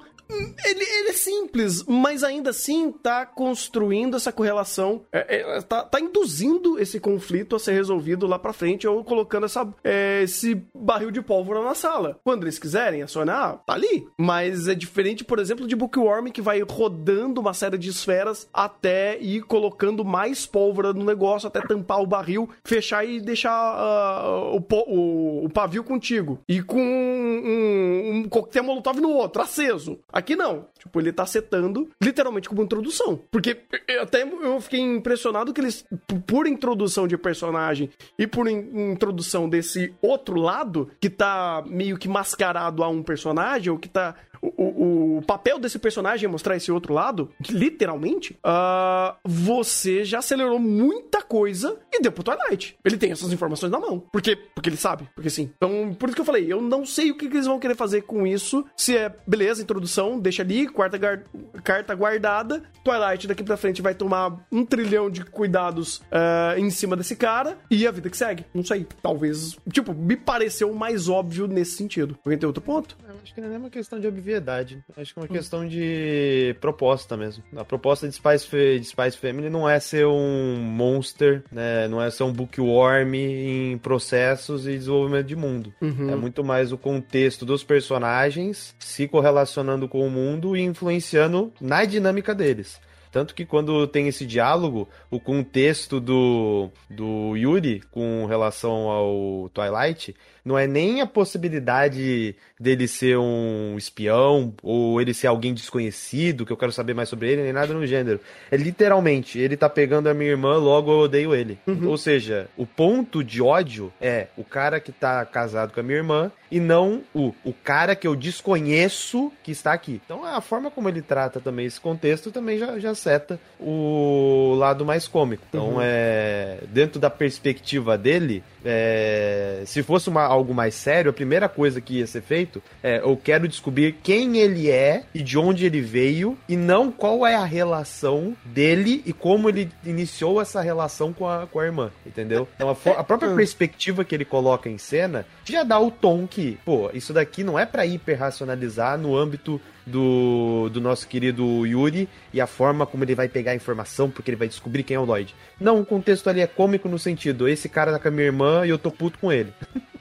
Ele, ele é simples, mas ainda assim tá construindo essa correlação, é, é, tá, tá induzindo esse conflito a ser resolvido lá pra frente, ou colocando essa, é, esse barril de pólvora na sala. Quando eles quiserem acionar, tá ali. Mas é diferente, por exemplo, de Bookworm, que vai rodando uma série de esferas até ir colocando mais pólvora no negócio, até tampar o barril, fechar e deixar uh, o, o, o pavio contigo. E com um, um, um coquetel molotov no outro, aceso. Aqui não. Tipo, ele tá setando literalmente como introdução. Porque eu até eu fiquei impressionado que eles, por introdução de personagem e por in, introdução desse outro lado, que tá meio que mascarado a um personagem, ou que tá... O, o, o papel desse personagem é mostrar esse outro lado, literalmente, uh, você já acelerou muita coisa e deu pro Twilight. Ele tem essas informações na mão. Por quê? Porque ele sabe. Porque sim. Então, por isso que eu falei, eu não sei o que, que eles vão querer fazer com isso. Se é, beleza, introdução, deixa ali, quarta gar- carta guardada. Twilight daqui pra frente vai tomar um trilhão de cuidados uh, em cima desse cara e a vida que segue. Não sei. Talvez, tipo, me pareceu mais óbvio nesse sentido. Alguém tem outro ponto? Eu acho que não é uma questão de obviedade. Verdade. Acho que é uma hum. questão de proposta mesmo. A proposta de Spy x Family não é ser um Monster, né? Não é ser um Bookworm em processos e desenvolvimento de mundo. Uhum. É muito mais o contexto dos personagens se correlacionando com o mundo e influenciando na dinâmica deles. Tanto que quando tem esse diálogo, o contexto do, do Yuri com relação ao Twilight não é nem a possibilidade dele ser um espião ou ele ser alguém desconhecido, que eu quero saber mais sobre ele, nem nada no gênero. É literalmente, ele tá pegando a minha irmã, logo eu odeio ele. Uhum. Ou seja, o ponto de ódio é o cara que tá casado com a minha irmã e não o, o cara que eu desconheço que está aqui. Então a forma como ele trata também esse contexto também já, já seta o lado mais cômico. Então uhum. é, dentro da perspectiva dele, é, se fosse uma algo mais sério, a primeira coisa que ia ser feito é, eu quero descobrir quem ele é e de onde ele veio e não qual é a relação dele e como ele iniciou essa relação com a, com a irmã, entendeu? Então a, fo- a própria perspectiva que ele coloca em cena já dá o tom que, pô, isso daqui não é pra hiperracionalizar no âmbito do, do nosso querido Yuri e a forma como ele vai pegar a informação porque ele vai descobrir quem é o Loid. Não, o contexto ali é cômico no sentido, esse cara tá com a minha irmã e eu tô puto com ele.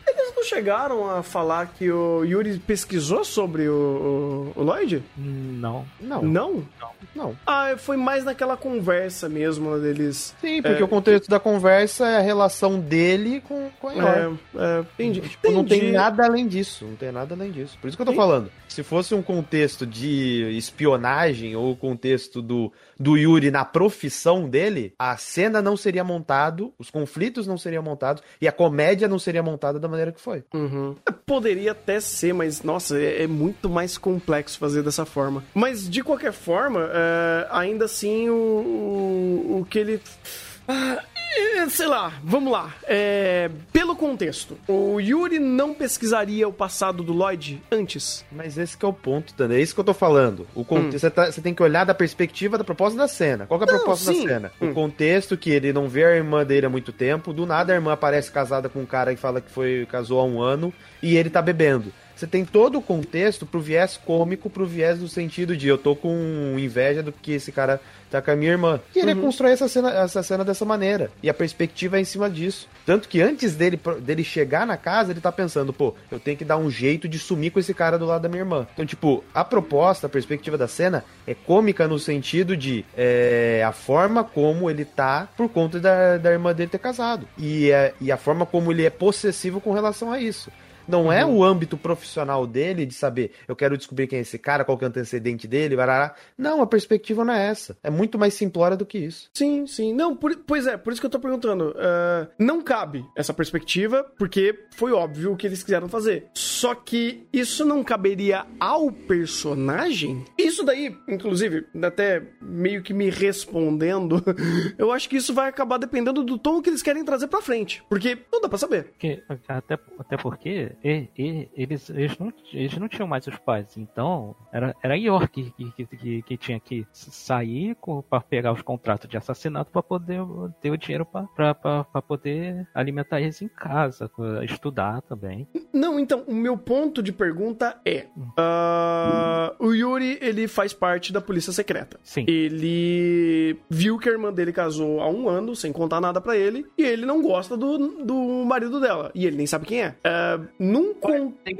Eles não chegaram a falar que o Yuri pesquisou sobre o, o, o Loid? Não. Não? Não. Não. Ah, foi mais naquela conversa mesmo deles. Sim, porque é, o contexto que... da conversa é a relação dele com, com a Yor. É, é, entendi. Tipo, entendi. Não tem nada além disso. Não tem nada além disso. Por isso que eu tô entendi. falando. Se fosse um contexto de espionagem ou o contexto do, do Yuri na profissão dele, a cena não seria montada, os conflitos não seriam montados e a comédia não seria montada da maneira que foi. Uhum. Poderia até ser, mas, nossa, é, é muito mais complexo fazer dessa forma. Mas, de qualquer forma, é, ainda assim, o, o, o que ele... Ah, sei lá, vamos lá. É, pelo contexto, o Yuri não pesquisaria o passado do Loid antes? Mas esse que é o ponto, Tânia. É isso que eu tô falando. O contexto, hum. você, tá, você tem que olhar da perspectiva da proposta da cena. Qual que é a não, proposta sim. da cena? Hum. O contexto que ele não vê a irmã dele há muito tempo. Do nada a irmã aparece casada com um cara que fala que foi, casou há um ano e ele tá bebendo. Você tem todo o contexto pro viés cômico, pro viés do sentido de eu tô com inveja do que esse cara tá com a minha irmã. E ele uhum. constrói essa cena, essa cena dessa maneira. E a perspectiva é em cima disso. Tanto que antes dele, dele chegar na casa, ele tá pensando, pô, eu tenho que dar um jeito de sumir com esse cara do lado da minha irmã. Então, tipo, a proposta, a perspectiva da cena é cômica no sentido de é, a forma como ele tá por conta da, da irmã dele ter casado. E, é, e a forma como ele é possessivo com relação a isso. Não é o âmbito profissional dele de saber, eu quero descobrir quem é esse cara, qual que é o antecedente dele, barará. Não, a perspectiva não é essa. É muito mais simplória do que isso. Sim, sim. Não, por, pois é, por isso que eu tô perguntando. Uh, não cabe essa perspectiva, porque foi óbvio o que eles quiseram fazer. Só que isso não caberia ao personagem? Isso daí, inclusive, até meio que me respondendo, eu acho que isso vai acabar dependendo do tom que eles querem trazer pra frente. Porque não dá pra saber. Porque, até, até porque... E, e, eles, eles, não, eles não tinham mais os pais, então era, era Yor que, que, que, que tinha que sair para pegar os contratos de assassinato para poder ter o dinheiro para poder alimentar eles em casa, estudar também. Não, então, o meu ponto de pergunta é uh, o Yuri, ele faz parte da polícia secreta. Sim. Ele viu que a irmã dele casou há um ano, sem contar nada pra ele, e ele não gosta do, do marido dela, e ele nem sabe quem é. Uh, Nunca.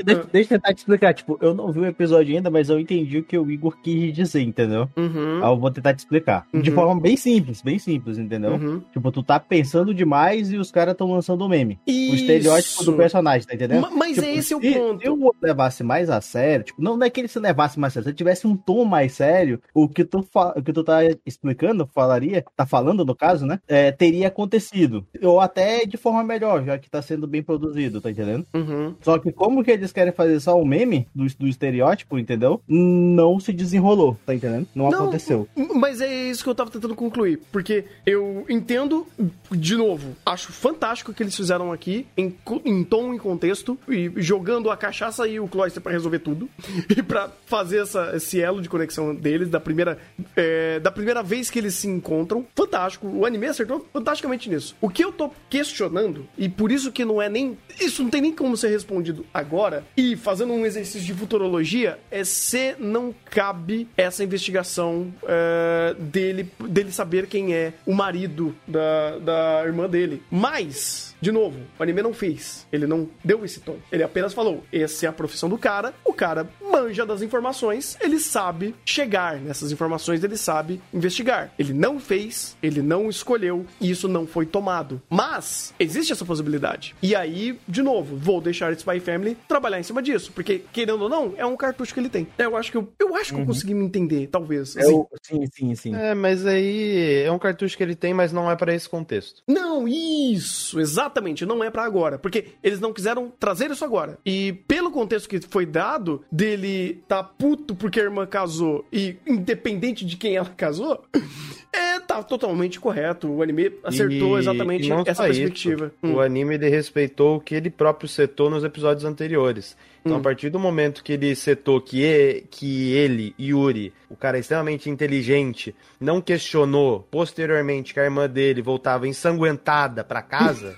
Deixa, deixa eu tentar te explicar. Tipo, eu não vi o episódio ainda, mas eu entendi o que o Igor quis dizer, entendeu? Uhum. Aí eu vou tentar te explicar. Uhum. De forma bem simples, bem simples, entendeu? Uhum. Tipo, tu tá pensando demais e os caras tão lançando o meme. Isso. O estereótipo do personagem, tá entendendo? Ma- mas tipo, é esse o ponto. Se eu levasse mais a sério, tipo, não, não é que ele se levasse mais a sério, se ele tivesse um tom mais sério, o que tu, fa- o que tu tá explicando, falaria, tá falando no caso, né? É, teria acontecido. Ou até de forma melhor, já que tá sendo bem produzido, tá entendendo? Uhum. Só que como que eles querem fazer só o meme do, do estereótipo, entendeu? Não se desenrolou, tá entendendo? Não, não aconteceu. Mas é isso que eu tava tentando concluir, porque eu entendo, de novo, acho fantástico o que eles fizeram aqui, em, em tom e contexto, e jogando a cachaça e o cloister pra resolver tudo, e pra fazer essa, esse elo de conexão deles, da primeira, é, da primeira vez que eles se encontram. Fantástico, o anime acertou fantasticamente nisso. O que eu tô questionando, e por isso que não é nem... Isso não tem nem como ser respondido agora, e fazendo um exercício de futurologia, é se não cabe essa investigação uh, dele, dele saber quem é o marido da, da irmã dele. Mas, de novo, o anime não fez. Ele não deu esse tom. Ele apenas falou, essa é a profissão do cara, o cara manja das informações, ele sabe chegar nessas informações, ele sabe investigar. Ele não fez, ele não escolheu, e isso não foi tomado. Mas, existe essa possibilidade. E aí, de novo, vou deixar Spy Family trabalhar em cima disso, porque, querendo ou não, é um cartucho que ele tem. Eu acho que eu, eu, acho que eu consegui me entender, talvez. Assim. Eu, sim, sim, sim. É, mas aí é um cartucho que ele tem, mas não é pra esse contexto. Não, isso, exatamente, não é pra agora, porque eles não quiseram trazer isso agora. E pelo contexto que foi dado, dele tá puto porque a irmã casou e independente de quem ela casou, é, tá totalmente correto. O anime acertou e, exatamente e não essa perspectiva. Isso, hum. O anime, ele respeitou o que ele próprio setou nos episódios anteriores. Então, hum. a partir do momento que ele setou que, e, que ele, Yuri, o cara extremamente inteligente, não questionou posteriormente que a irmã dele voltava ensanguentada pra casa...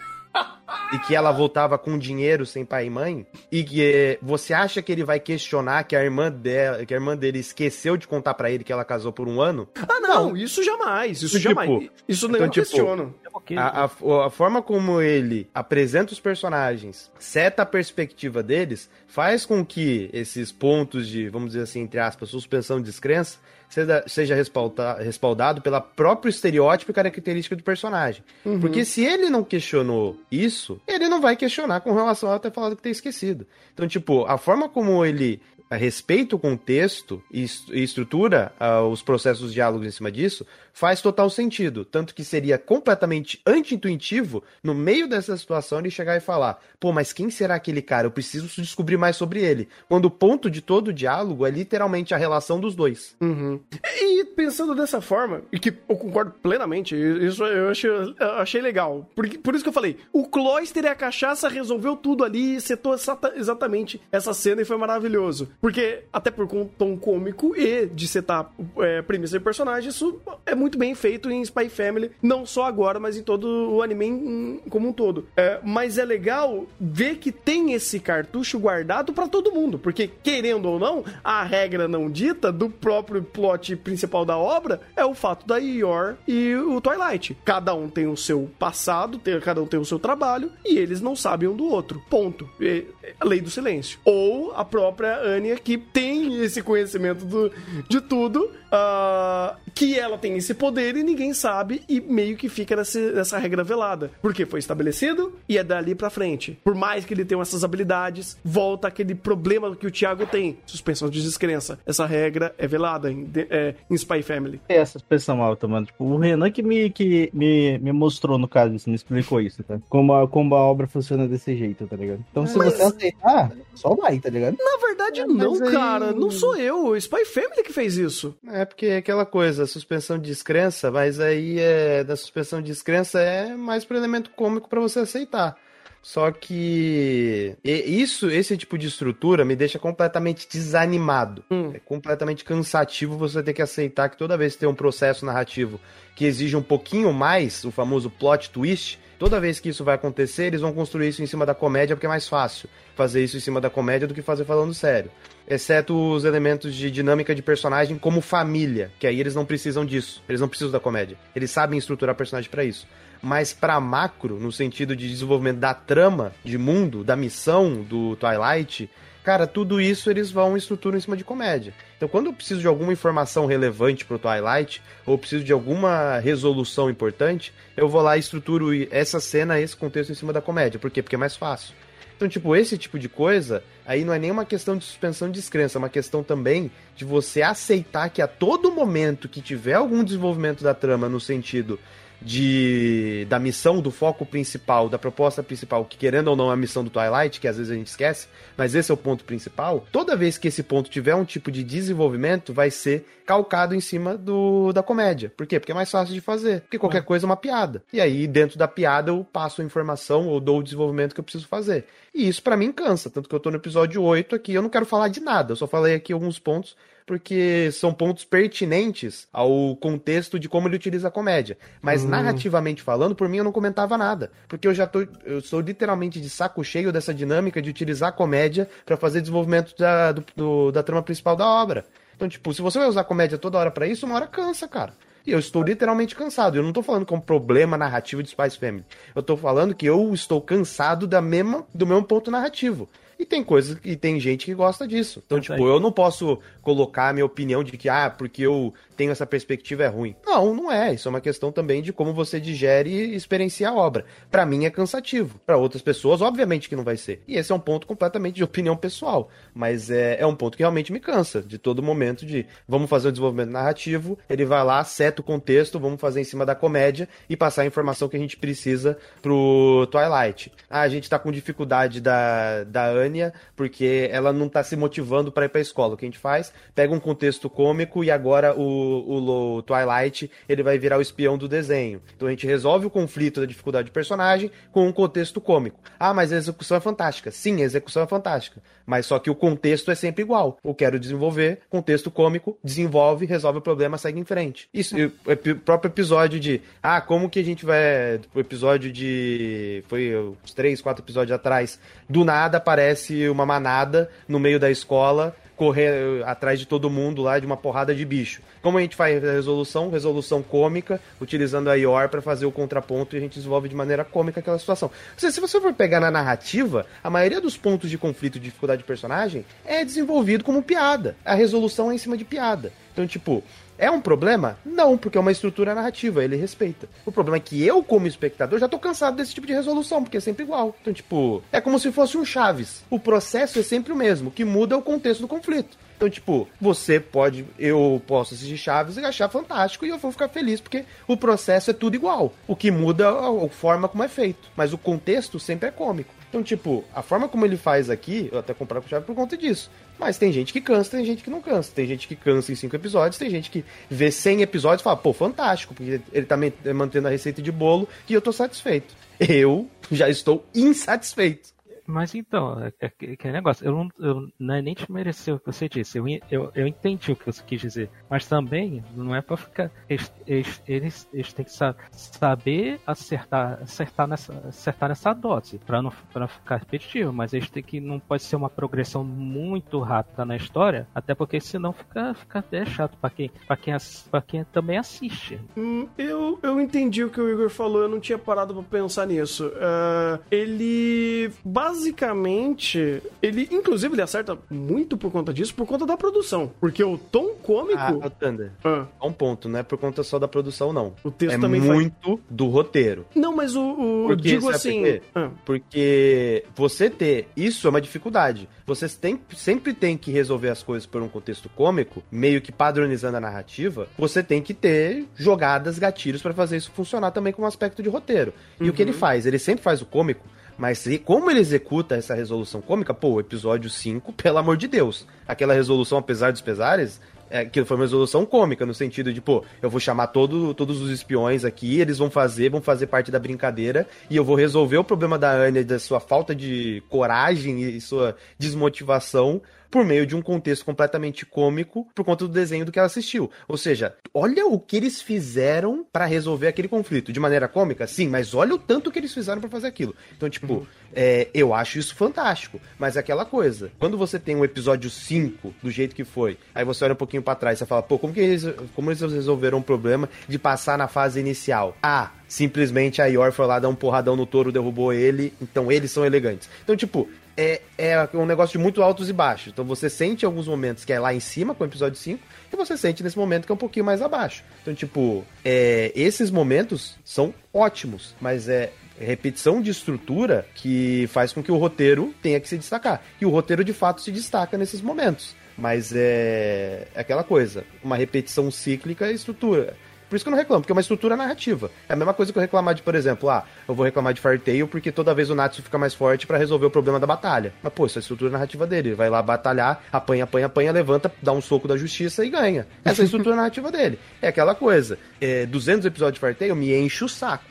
e que ela voltava com dinheiro sem pai e mãe, e que eh, você acha que ele vai questionar que a irmã dela, que a irmã dele esqueceu de contar pra ele que ela casou por um ano? Ah, não, não. isso jamais, isso tipo, jamais. Isso então, nem tipo, questiono. A, a, a forma como ele apresenta os personagens, seta a perspectiva deles, faz com que esses pontos de, vamos dizer assim, entre aspas, suspensão de descrença, seja, seja respalda, respaldado pela próprio estereótipo e característica do personagem. Uhum. Porque se ele não questionou isso, ele não vai questionar com relação a ter falado que ter esquecido. Então, tipo, a forma como ele respeita o contexto e estrutura uh, os processos de diálogo em cima disso, faz total sentido. Tanto que seria completamente anti-intuitivo, no meio dessa situação, ele chegar e falar, pô, mas quem será aquele cara? Eu preciso descobrir mais sobre ele. Quando o ponto de todo o diálogo é literalmente a relação dos dois. Uhum. E pensando dessa forma, e que eu concordo plenamente, isso eu achei, eu achei legal. Por, por isso que eu falei, o cloister e a cachaça resolveu tudo ali, setou exata, exatamente essa cena e foi maravilhoso. Porque, até por um tom cômico e de setar é, premissa de personagem, isso é muito bem feito em Spy Family, não só agora, mas em todo o anime em, como um todo. É, mas é legal ver que tem esse cartucho guardado pra todo mundo, porque, querendo ou não, a regra não dita do próprio plot principal da obra é o fato da Yor e o Twilight. Cada um tem o seu passado, tem, cada um tem o seu trabalho, e eles não sabem um do outro. Ponto. É, é a lei do silêncio. Ou a própria Anya, que tem esse conhecimento do, de tudo, uh, que ela tem esse poder e ninguém sabe, e meio que fica nessa, nessa regra velada. Porque foi estabelecido e é dali pra frente. Por mais que ele tenha essas habilidades, volta aquele problema que o Thiago tem. Suspensão de descrença. Essa regra é velada em, de, é, em Spy Family. É essa suspensão alta, mano. Tipo, o Renan que me, que me, me mostrou, no caso, isso, me explicou isso, tá? Como a, como a obra funciona desse jeito, tá ligado? Então, se Mas... você aceitar, só vai, tá ligado? Na verdade, é, não, aí... cara. Não sou eu. O Spy Family que fez isso. É, porque é aquela coisa, suspensão de descrença, mas aí é, da suspensão de descrença é mais pro elemento cômico pra você aceitar. Só que isso, esse tipo de estrutura me deixa completamente desanimado. Hum. É completamente cansativo você ter que aceitar que toda vez que tem um processo narrativo que exige um pouquinho mais, o famoso plot twist, toda vez que isso vai acontecer, eles vão construir isso em cima da comédia, porque é mais fácil fazer isso em cima da comédia do que fazer falando sério. Exceto os elementos de dinâmica de personagem como família, que aí eles não precisam disso, eles não precisam da comédia. Eles sabem estruturar personagem pra isso. Mas pra macro, no sentido de desenvolvimento da trama, de mundo, da missão do Twilight, cara, tudo isso eles vão estruturar em cima de comédia. Então quando eu preciso de alguma informação relevante pro Twilight, ou preciso de alguma resolução importante, eu vou lá e estruturo essa cena, esse contexto em cima da comédia. Por quê? Porque é mais fácil. Então, tipo, esse tipo de coisa, aí não é nenhuma questão de suspensão de descrença, é uma questão também de você aceitar que a todo momento que tiver algum desenvolvimento da trama no sentido de da missão, do foco principal, da proposta principal, que querendo ou não é a missão do Twilight, que às vezes a gente esquece, mas esse é o ponto principal, toda vez que esse ponto tiver um tipo de desenvolvimento, vai ser calcado em cima do, da comédia. Por quê? Porque é mais fácil de fazer, porque qualquer coisa é uma piada. E aí, dentro da piada, eu passo a informação ou dou o desenvolvimento que eu preciso fazer. E isso pra mim cansa, tanto que eu tô no episódio oito aqui, eu não quero falar de nada, eu só falei aqui alguns pontos, porque são pontos pertinentes ao contexto de como ele utiliza a comédia. Mas, hum. narrativamente falando, por mim, eu não comentava nada. Porque eu já tô... Eu sou literalmente de saco cheio dessa dinâmica de utilizar a comédia pra fazer desenvolvimento da, do, do, da trama principal da obra. Então, tipo, se você vai usar a comédia toda hora pra isso, uma hora cansa, cara. E eu estou literalmente cansado. Eu não tô falando que é um problema narrativo de Spy x Family. Eu tô falando que eu estou cansado da mesma, do mesmo ponto narrativo. E tem coisa, e tem gente que gosta disso. Então, ah, tipo, tá eu não posso colocar a minha opinião de que, ah, porque eu tenho essa perspectiva é ruim. Não, não é. Isso é uma questão também de como você digere e experiencia a obra. Pra mim é cansativo. Pra outras pessoas, obviamente que não vai ser. E esse é um ponto completamente de opinião pessoal. Mas é, é um ponto que realmente me cansa. De todo momento de, vamos fazer um desenvolvimento narrativo, ele vai lá, seta o contexto, vamos fazer em cima da comédia e passar a informação que a gente precisa pro Twilight. Ah, a gente tá com dificuldade da, da Anne, porque ela não tá se motivando pra ir pra escola. O que a gente faz? Pega um contexto cômico e agora o, o, o Twilight, ele vai virar o espião do desenho. Então a gente resolve o conflito da dificuldade de personagem com um contexto cômico. Ah, mas a execução é fantástica. Sim, a execução é fantástica. Mas só que o contexto é sempre igual. Eu quero desenvolver, contexto cômico, desenvolve, resolve o problema, segue em frente. Isso, o próprio episódio de ah, como que a gente vai... O episódio de... Foi uns três, quatro episódios atrás. Do nada aparece uma manada no meio da escola correr atrás de todo mundo lá de uma porrada de bicho. Como a gente faz a resolução? Resolução cômica, utilizando a Yor pra fazer o contraponto e a gente desenvolve de maneira cômica aquela situação. Se você for pegar na narrativa, a maioria dos pontos de conflito de dificuldade de personagem é desenvolvido como piada. A resolução é em cima de piada. Então, tipo... É um problema? Não, porque é uma estrutura narrativa, ele respeita. O problema é que eu, como espectador, já tô cansado desse tipo de resolução, porque é sempre igual. Então, tipo, é como se fosse um Chaves. O processo é sempre o mesmo, o que muda é o contexto do conflito. Então, tipo, você pode, eu posso assistir Chaves e achar fantástico e eu vou ficar feliz, porque o processo é tudo igual. O que muda é a forma como é feito, mas o contexto sempre é cômico. Então, tipo, a forma como ele faz aqui, eu até comprei com o Chaves por conta disso. Mas tem gente que cansa, tem gente que não cansa. Tem gente que cansa em cinco episódios, tem gente que vê cem episódios e fala, pô, fantástico, porque ele tá mantendo a receita de bolo e eu tô satisfeito. Eu já estou insatisfeito. Mas então, é, é, é negócio, eu, não, eu não, nem desmereceu o que você disse, eu, eu, eu entendi o que você quis dizer, mas também não é pra ficar, eles, eles, eles, eles têm que sa- saber acertar, acertar, nessa, acertar nessa dose, pra não, pra não ficar repetitivo, mas eles têm que, não pode ser uma progressão muito rápida na história, até porque senão fica, fica até chato pra quem, pra quem, pra quem também assiste. Hum, eu, eu entendi o que o Igor falou, eu não tinha parado pra pensar nisso. Uh, ele... Basicamente, ele, inclusive, ele acerta muito por conta disso, por conta da produção. Porque o tom cômico... Ah, Thunder, ah. é um ponto, não é por conta só da produção, não. O texto é também muito faz... do roteiro. Não, mas o... o porque, digo assim... Por ah. Porque você ter... Isso é uma dificuldade. Você tem, sempre tem que resolver as coisas por um contexto cômico, meio que padronizando a narrativa. Você tem que ter jogadas, gatilhos pra fazer isso funcionar também com um aspecto de roteiro. E uhum. o que ele faz? Ele sempre faz o cômico, mas como ele executa essa resolução cômica, pô, episódio cinco, pelo amor de Deus. Aquela resolução, apesar dos pesares, é, que foi uma resolução cômica, no sentido de, pô, eu vou chamar todo, todos os espiões aqui, eles vão fazer, vão fazer parte da brincadeira, e eu vou resolver o problema da Anya, da sua falta de coragem e sua desmotivação, por meio de um contexto completamente cômico, por conta do desenho do que ela assistiu. Ou seja, olha o que eles fizeram pra resolver aquele conflito. De maneira cômica, sim, mas olha o tanto que eles fizeram pra fazer aquilo. Então, tipo, uhum. é, eu acho isso fantástico. Mas é aquela coisa, quando você tem um episódio cinco, do jeito que foi, aí você olha um pouquinho pra trás e fala, pô, como que eles, como eles resolveram o problema de passar na fase inicial? Ah, simplesmente a Yor foi lá dar um porradão no touro, derrubou ele, então eles são elegantes. Então, tipo... É, é um negócio de muito altos e baixos. Então você sente em alguns momentos que é lá em cima com o episódio cinco, e você sente nesse momento que é um pouquinho mais abaixo. Então, tipo, é, esses momentos são ótimos, mas é repetição de estrutura que faz com que o roteiro tenha que se destacar. E o roteiro, de fato, se destaca nesses momentos. Mas é, é aquela coisa, uma repetição cíclica é estrutura. Por isso que eu não reclamo, porque é uma estrutura narrativa. É a mesma coisa que eu reclamar de, por exemplo, ah, eu vou reclamar de Fairy Tail porque toda vez o Natsu fica mais forte pra resolver o problema da batalha. Mas, pô, isso é a estrutura narrativa dele. Ele vai lá batalhar, apanha, apanha, apanha, levanta, dá um soco da justiça e ganha. Essa é a estrutura narrativa dele. É aquela coisa. É, duzentos episódios de Fairy Tail me enche o saco.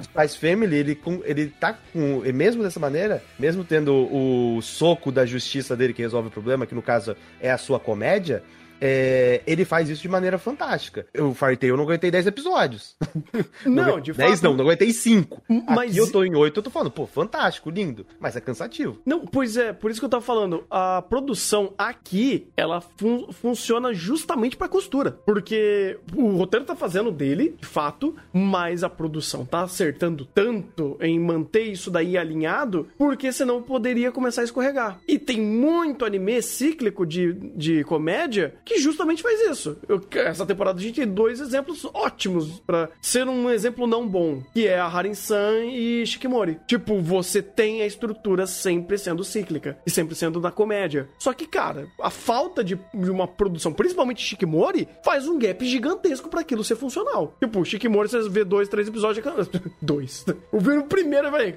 Spy x Family, ele, ele tá com... Mesmo dessa maneira, mesmo tendo o soco da justiça dele que resolve o problema, que no caso é a sua comédia... É, ele faz isso de maneira fantástica. Eu fartei, eu não aguentei dez episódios. Não, de fato. dez não, não aguentei cinco. Mas aqui eu tô em oito, eu tô falando, pô, fantástico, lindo. Mas é cansativo. Não, pois é, por isso que eu tava falando. A produção aqui, ela fun- funciona justamente pra costura. Porque o roteiro tá fazendo dele, de fato, mas a produção tá acertando tanto em manter isso daí alinhado, porque senão poderia começar a escorregar. E tem muito anime cíclico de, de comédia que justamente faz isso. Eu, essa temporada a gente tem dois exemplos ótimos pra ser um exemplo não bom, que é a Harin-san e Shikimori. Tipo, você tem a estrutura sempre sendo cíclica e sempre sendo da comédia. Só que, cara, a falta de uma produção, principalmente Shikimori, faz um gap gigantesco pra aquilo ser funcional. Tipo, Shikimori, você vê dois, três episódios... dois. O primeiro, eu falei,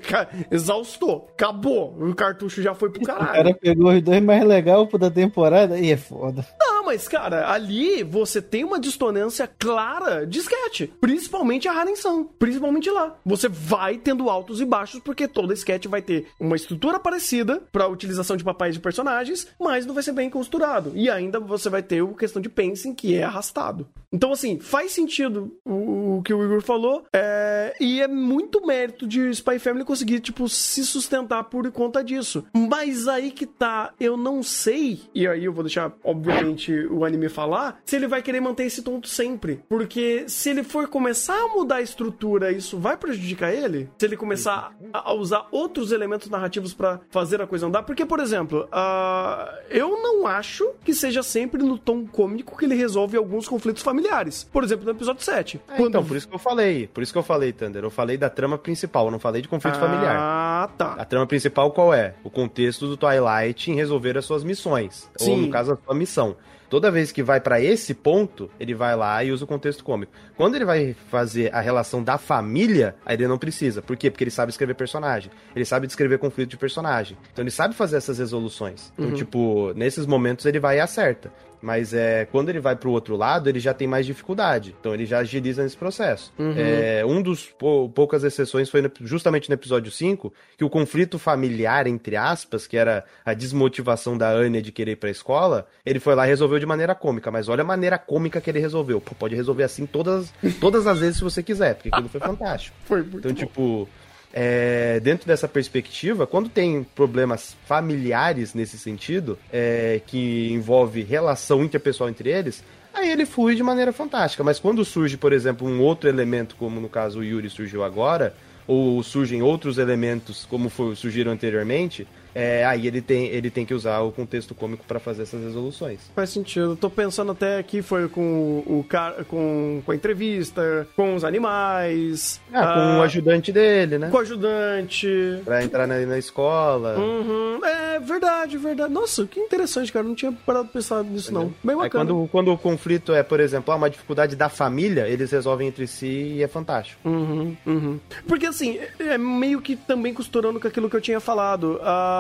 exaustou. Acabou. O cartucho já foi pro caralho. O cara pegou os dois mais legais da temporada e é foda. Não, mas, cara, ali você tem uma distonância clara de sketch. Principalmente a Harin-san. Principalmente lá. Você vai tendo altos e baixos, porque toda sketch vai ter uma estrutura parecida pra utilização de papéis de personagens, mas não vai ser bem costurado. E ainda você vai ter a questão de pacing, que é arrastado. Então, assim, faz sentido o, o que o Igor falou. É, e é muito mérito de Spy x Family conseguir, tipo, se sustentar por conta disso. Mas aí que tá, eu não sei. E aí eu vou deixar, obviamente, o anime falar, se ele vai querer manter esse tom sempre, porque se ele for começar a mudar a estrutura, isso vai prejudicar ele, se ele começar a usar outros elementos narrativos pra fazer a coisa andar, porque, por exemplo, uh, eu não acho que seja sempre no tom cômico que ele resolve alguns conflitos familiares, por exemplo, no episódio sete. É, quando... Então, por isso que eu falei, por isso que eu falei, Thunder, eu falei da trama principal, eu não falei de conflito ah, familiar. Ah, tá. A trama principal qual é? O contexto do Twilight em resolver as suas missões, sim, ou no caso a sua missão. Toda vez que vai pra esse ponto, ele vai lá e usa o contexto cômico. Quando ele vai fazer a relação da família, aí ele não precisa. Por quê? Porque ele sabe escrever personagem. Ele sabe descrever conflito de personagem. Então ele sabe fazer essas resoluções. Então, uhum. tipo, nesses momentos ele vai e acerta. Mas é, quando ele vai pro outro lado, ele já tem mais dificuldade. Então ele já agiliza nesse processo. Uhum. É, um dos pou, poucas exceções foi no, justamente no episódio cinco, que o conflito familiar, entre aspas, que era a desmotivação da Anya de querer ir pra escola, ele foi lá e resolveu de maneira cômica. Mas olha a maneira cômica que ele resolveu. Pô, pode resolver assim todas, todas as vezes se você quiser, porque aquilo foi fantástico. Foi muito então, bom. Tipo... É, dentro dessa perspectiva, quando tem problemas familiares nesse sentido, é, que envolve relação interpessoal entre eles, aí ele flui de maneira fantástica. Mas quando surge, por exemplo, um outro elemento, como no caso o Yuri surgiu agora, ou surgem outros elementos como foi, surgiram anteriormente, é, aí ele tem, ele tem que usar o contexto cômico pra fazer essas resoluções. Faz sentido. Tô pensando até que foi com o cara, com, com a entrevista, com os animais... Ah, a... com o ajudante dele, né? Com o ajudante... Pra entrar na, na escola... Uhum. É, verdade, verdade. Nossa, que interessante, cara. Não tinha parado de pensar nisso, não. Bem bacana. Aí, quando, quando o conflito é, por exemplo, uma dificuldade da família, eles resolvem entre si e é fantástico. Uhum, uhum. Porque, assim, é meio que também costurando com aquilo que eu tinha falado. A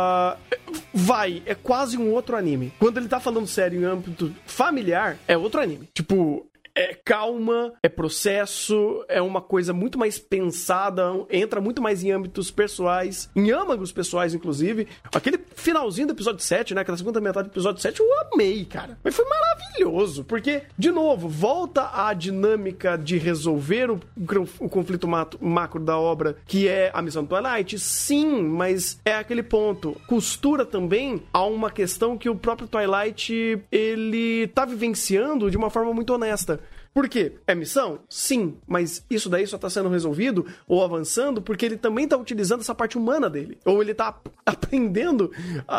vai, é quase um outro anime. Quando ele tá falando sério em âmbito familiar, é outro anime. Tipo, é calma, é processo, é uma coisa muito mais pensada, entra muito mais em âmbitos pessoais, em âmagos pessoais, inclusive. Aquele finalzinho do episódio sete, né? Aquela segunda metade do episódio sete, eu amei, cara. Mas foi maravilhoso, porque, de novo, volta à dinâmica de resolver o, o conflito mato, macro da obra, que é a missão do Twilight, sim, mas é aquele ponto. Costura também a uma questão que o próprio Twilight, ele tá vivenciando de uma forma muito honesta. Por quê? É missão? Sim, mas isso daí só tá sendo resolvido ou avançando porque ele também tá utilizando essa parte humana dele. Ou ele tá aprendendo a,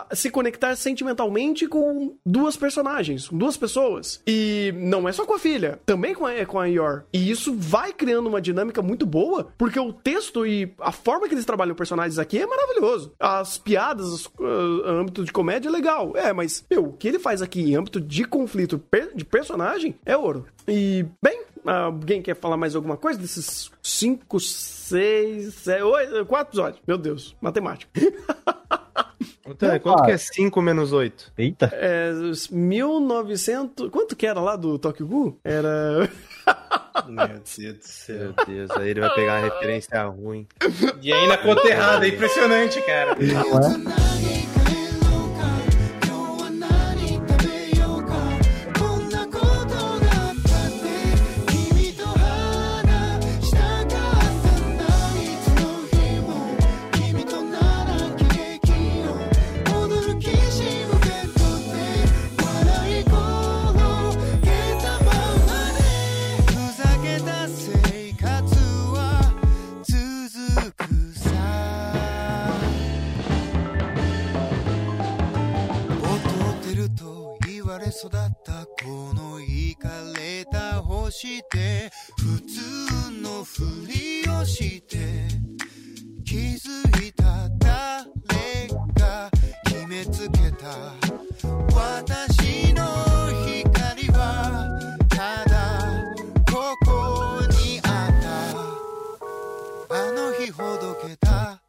a, a se conectar sentimentalmente com duas personagens, com duas pessoas. E não é só com a filha, também com a, é com a Yor. E isso vai criando uma dinâmica muito boa, porque o texto e a forma que eles trabalham os personagens aqui é maravilhoso. As piadas, o uh, âmbito de comédia é legal. É, mas, meu, o que ele faz aqui em âmbito de conflito per, de personagem é ouro. E, bem, alguém quer falar mais alguma coisa desses cinco, seis, sete, oito, quatro episódios? Meu Deus, matemática. Então, quanto que é cinco menos oito? Eita. É, mil e novecentos... Quanto que era lá do Tokyo Ghoul? Era... Meu Deus do céu. Meu Deus, aí ele vai pegar uma referência ruim. E aí na conta errada, é impressionante, cara. Não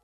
é?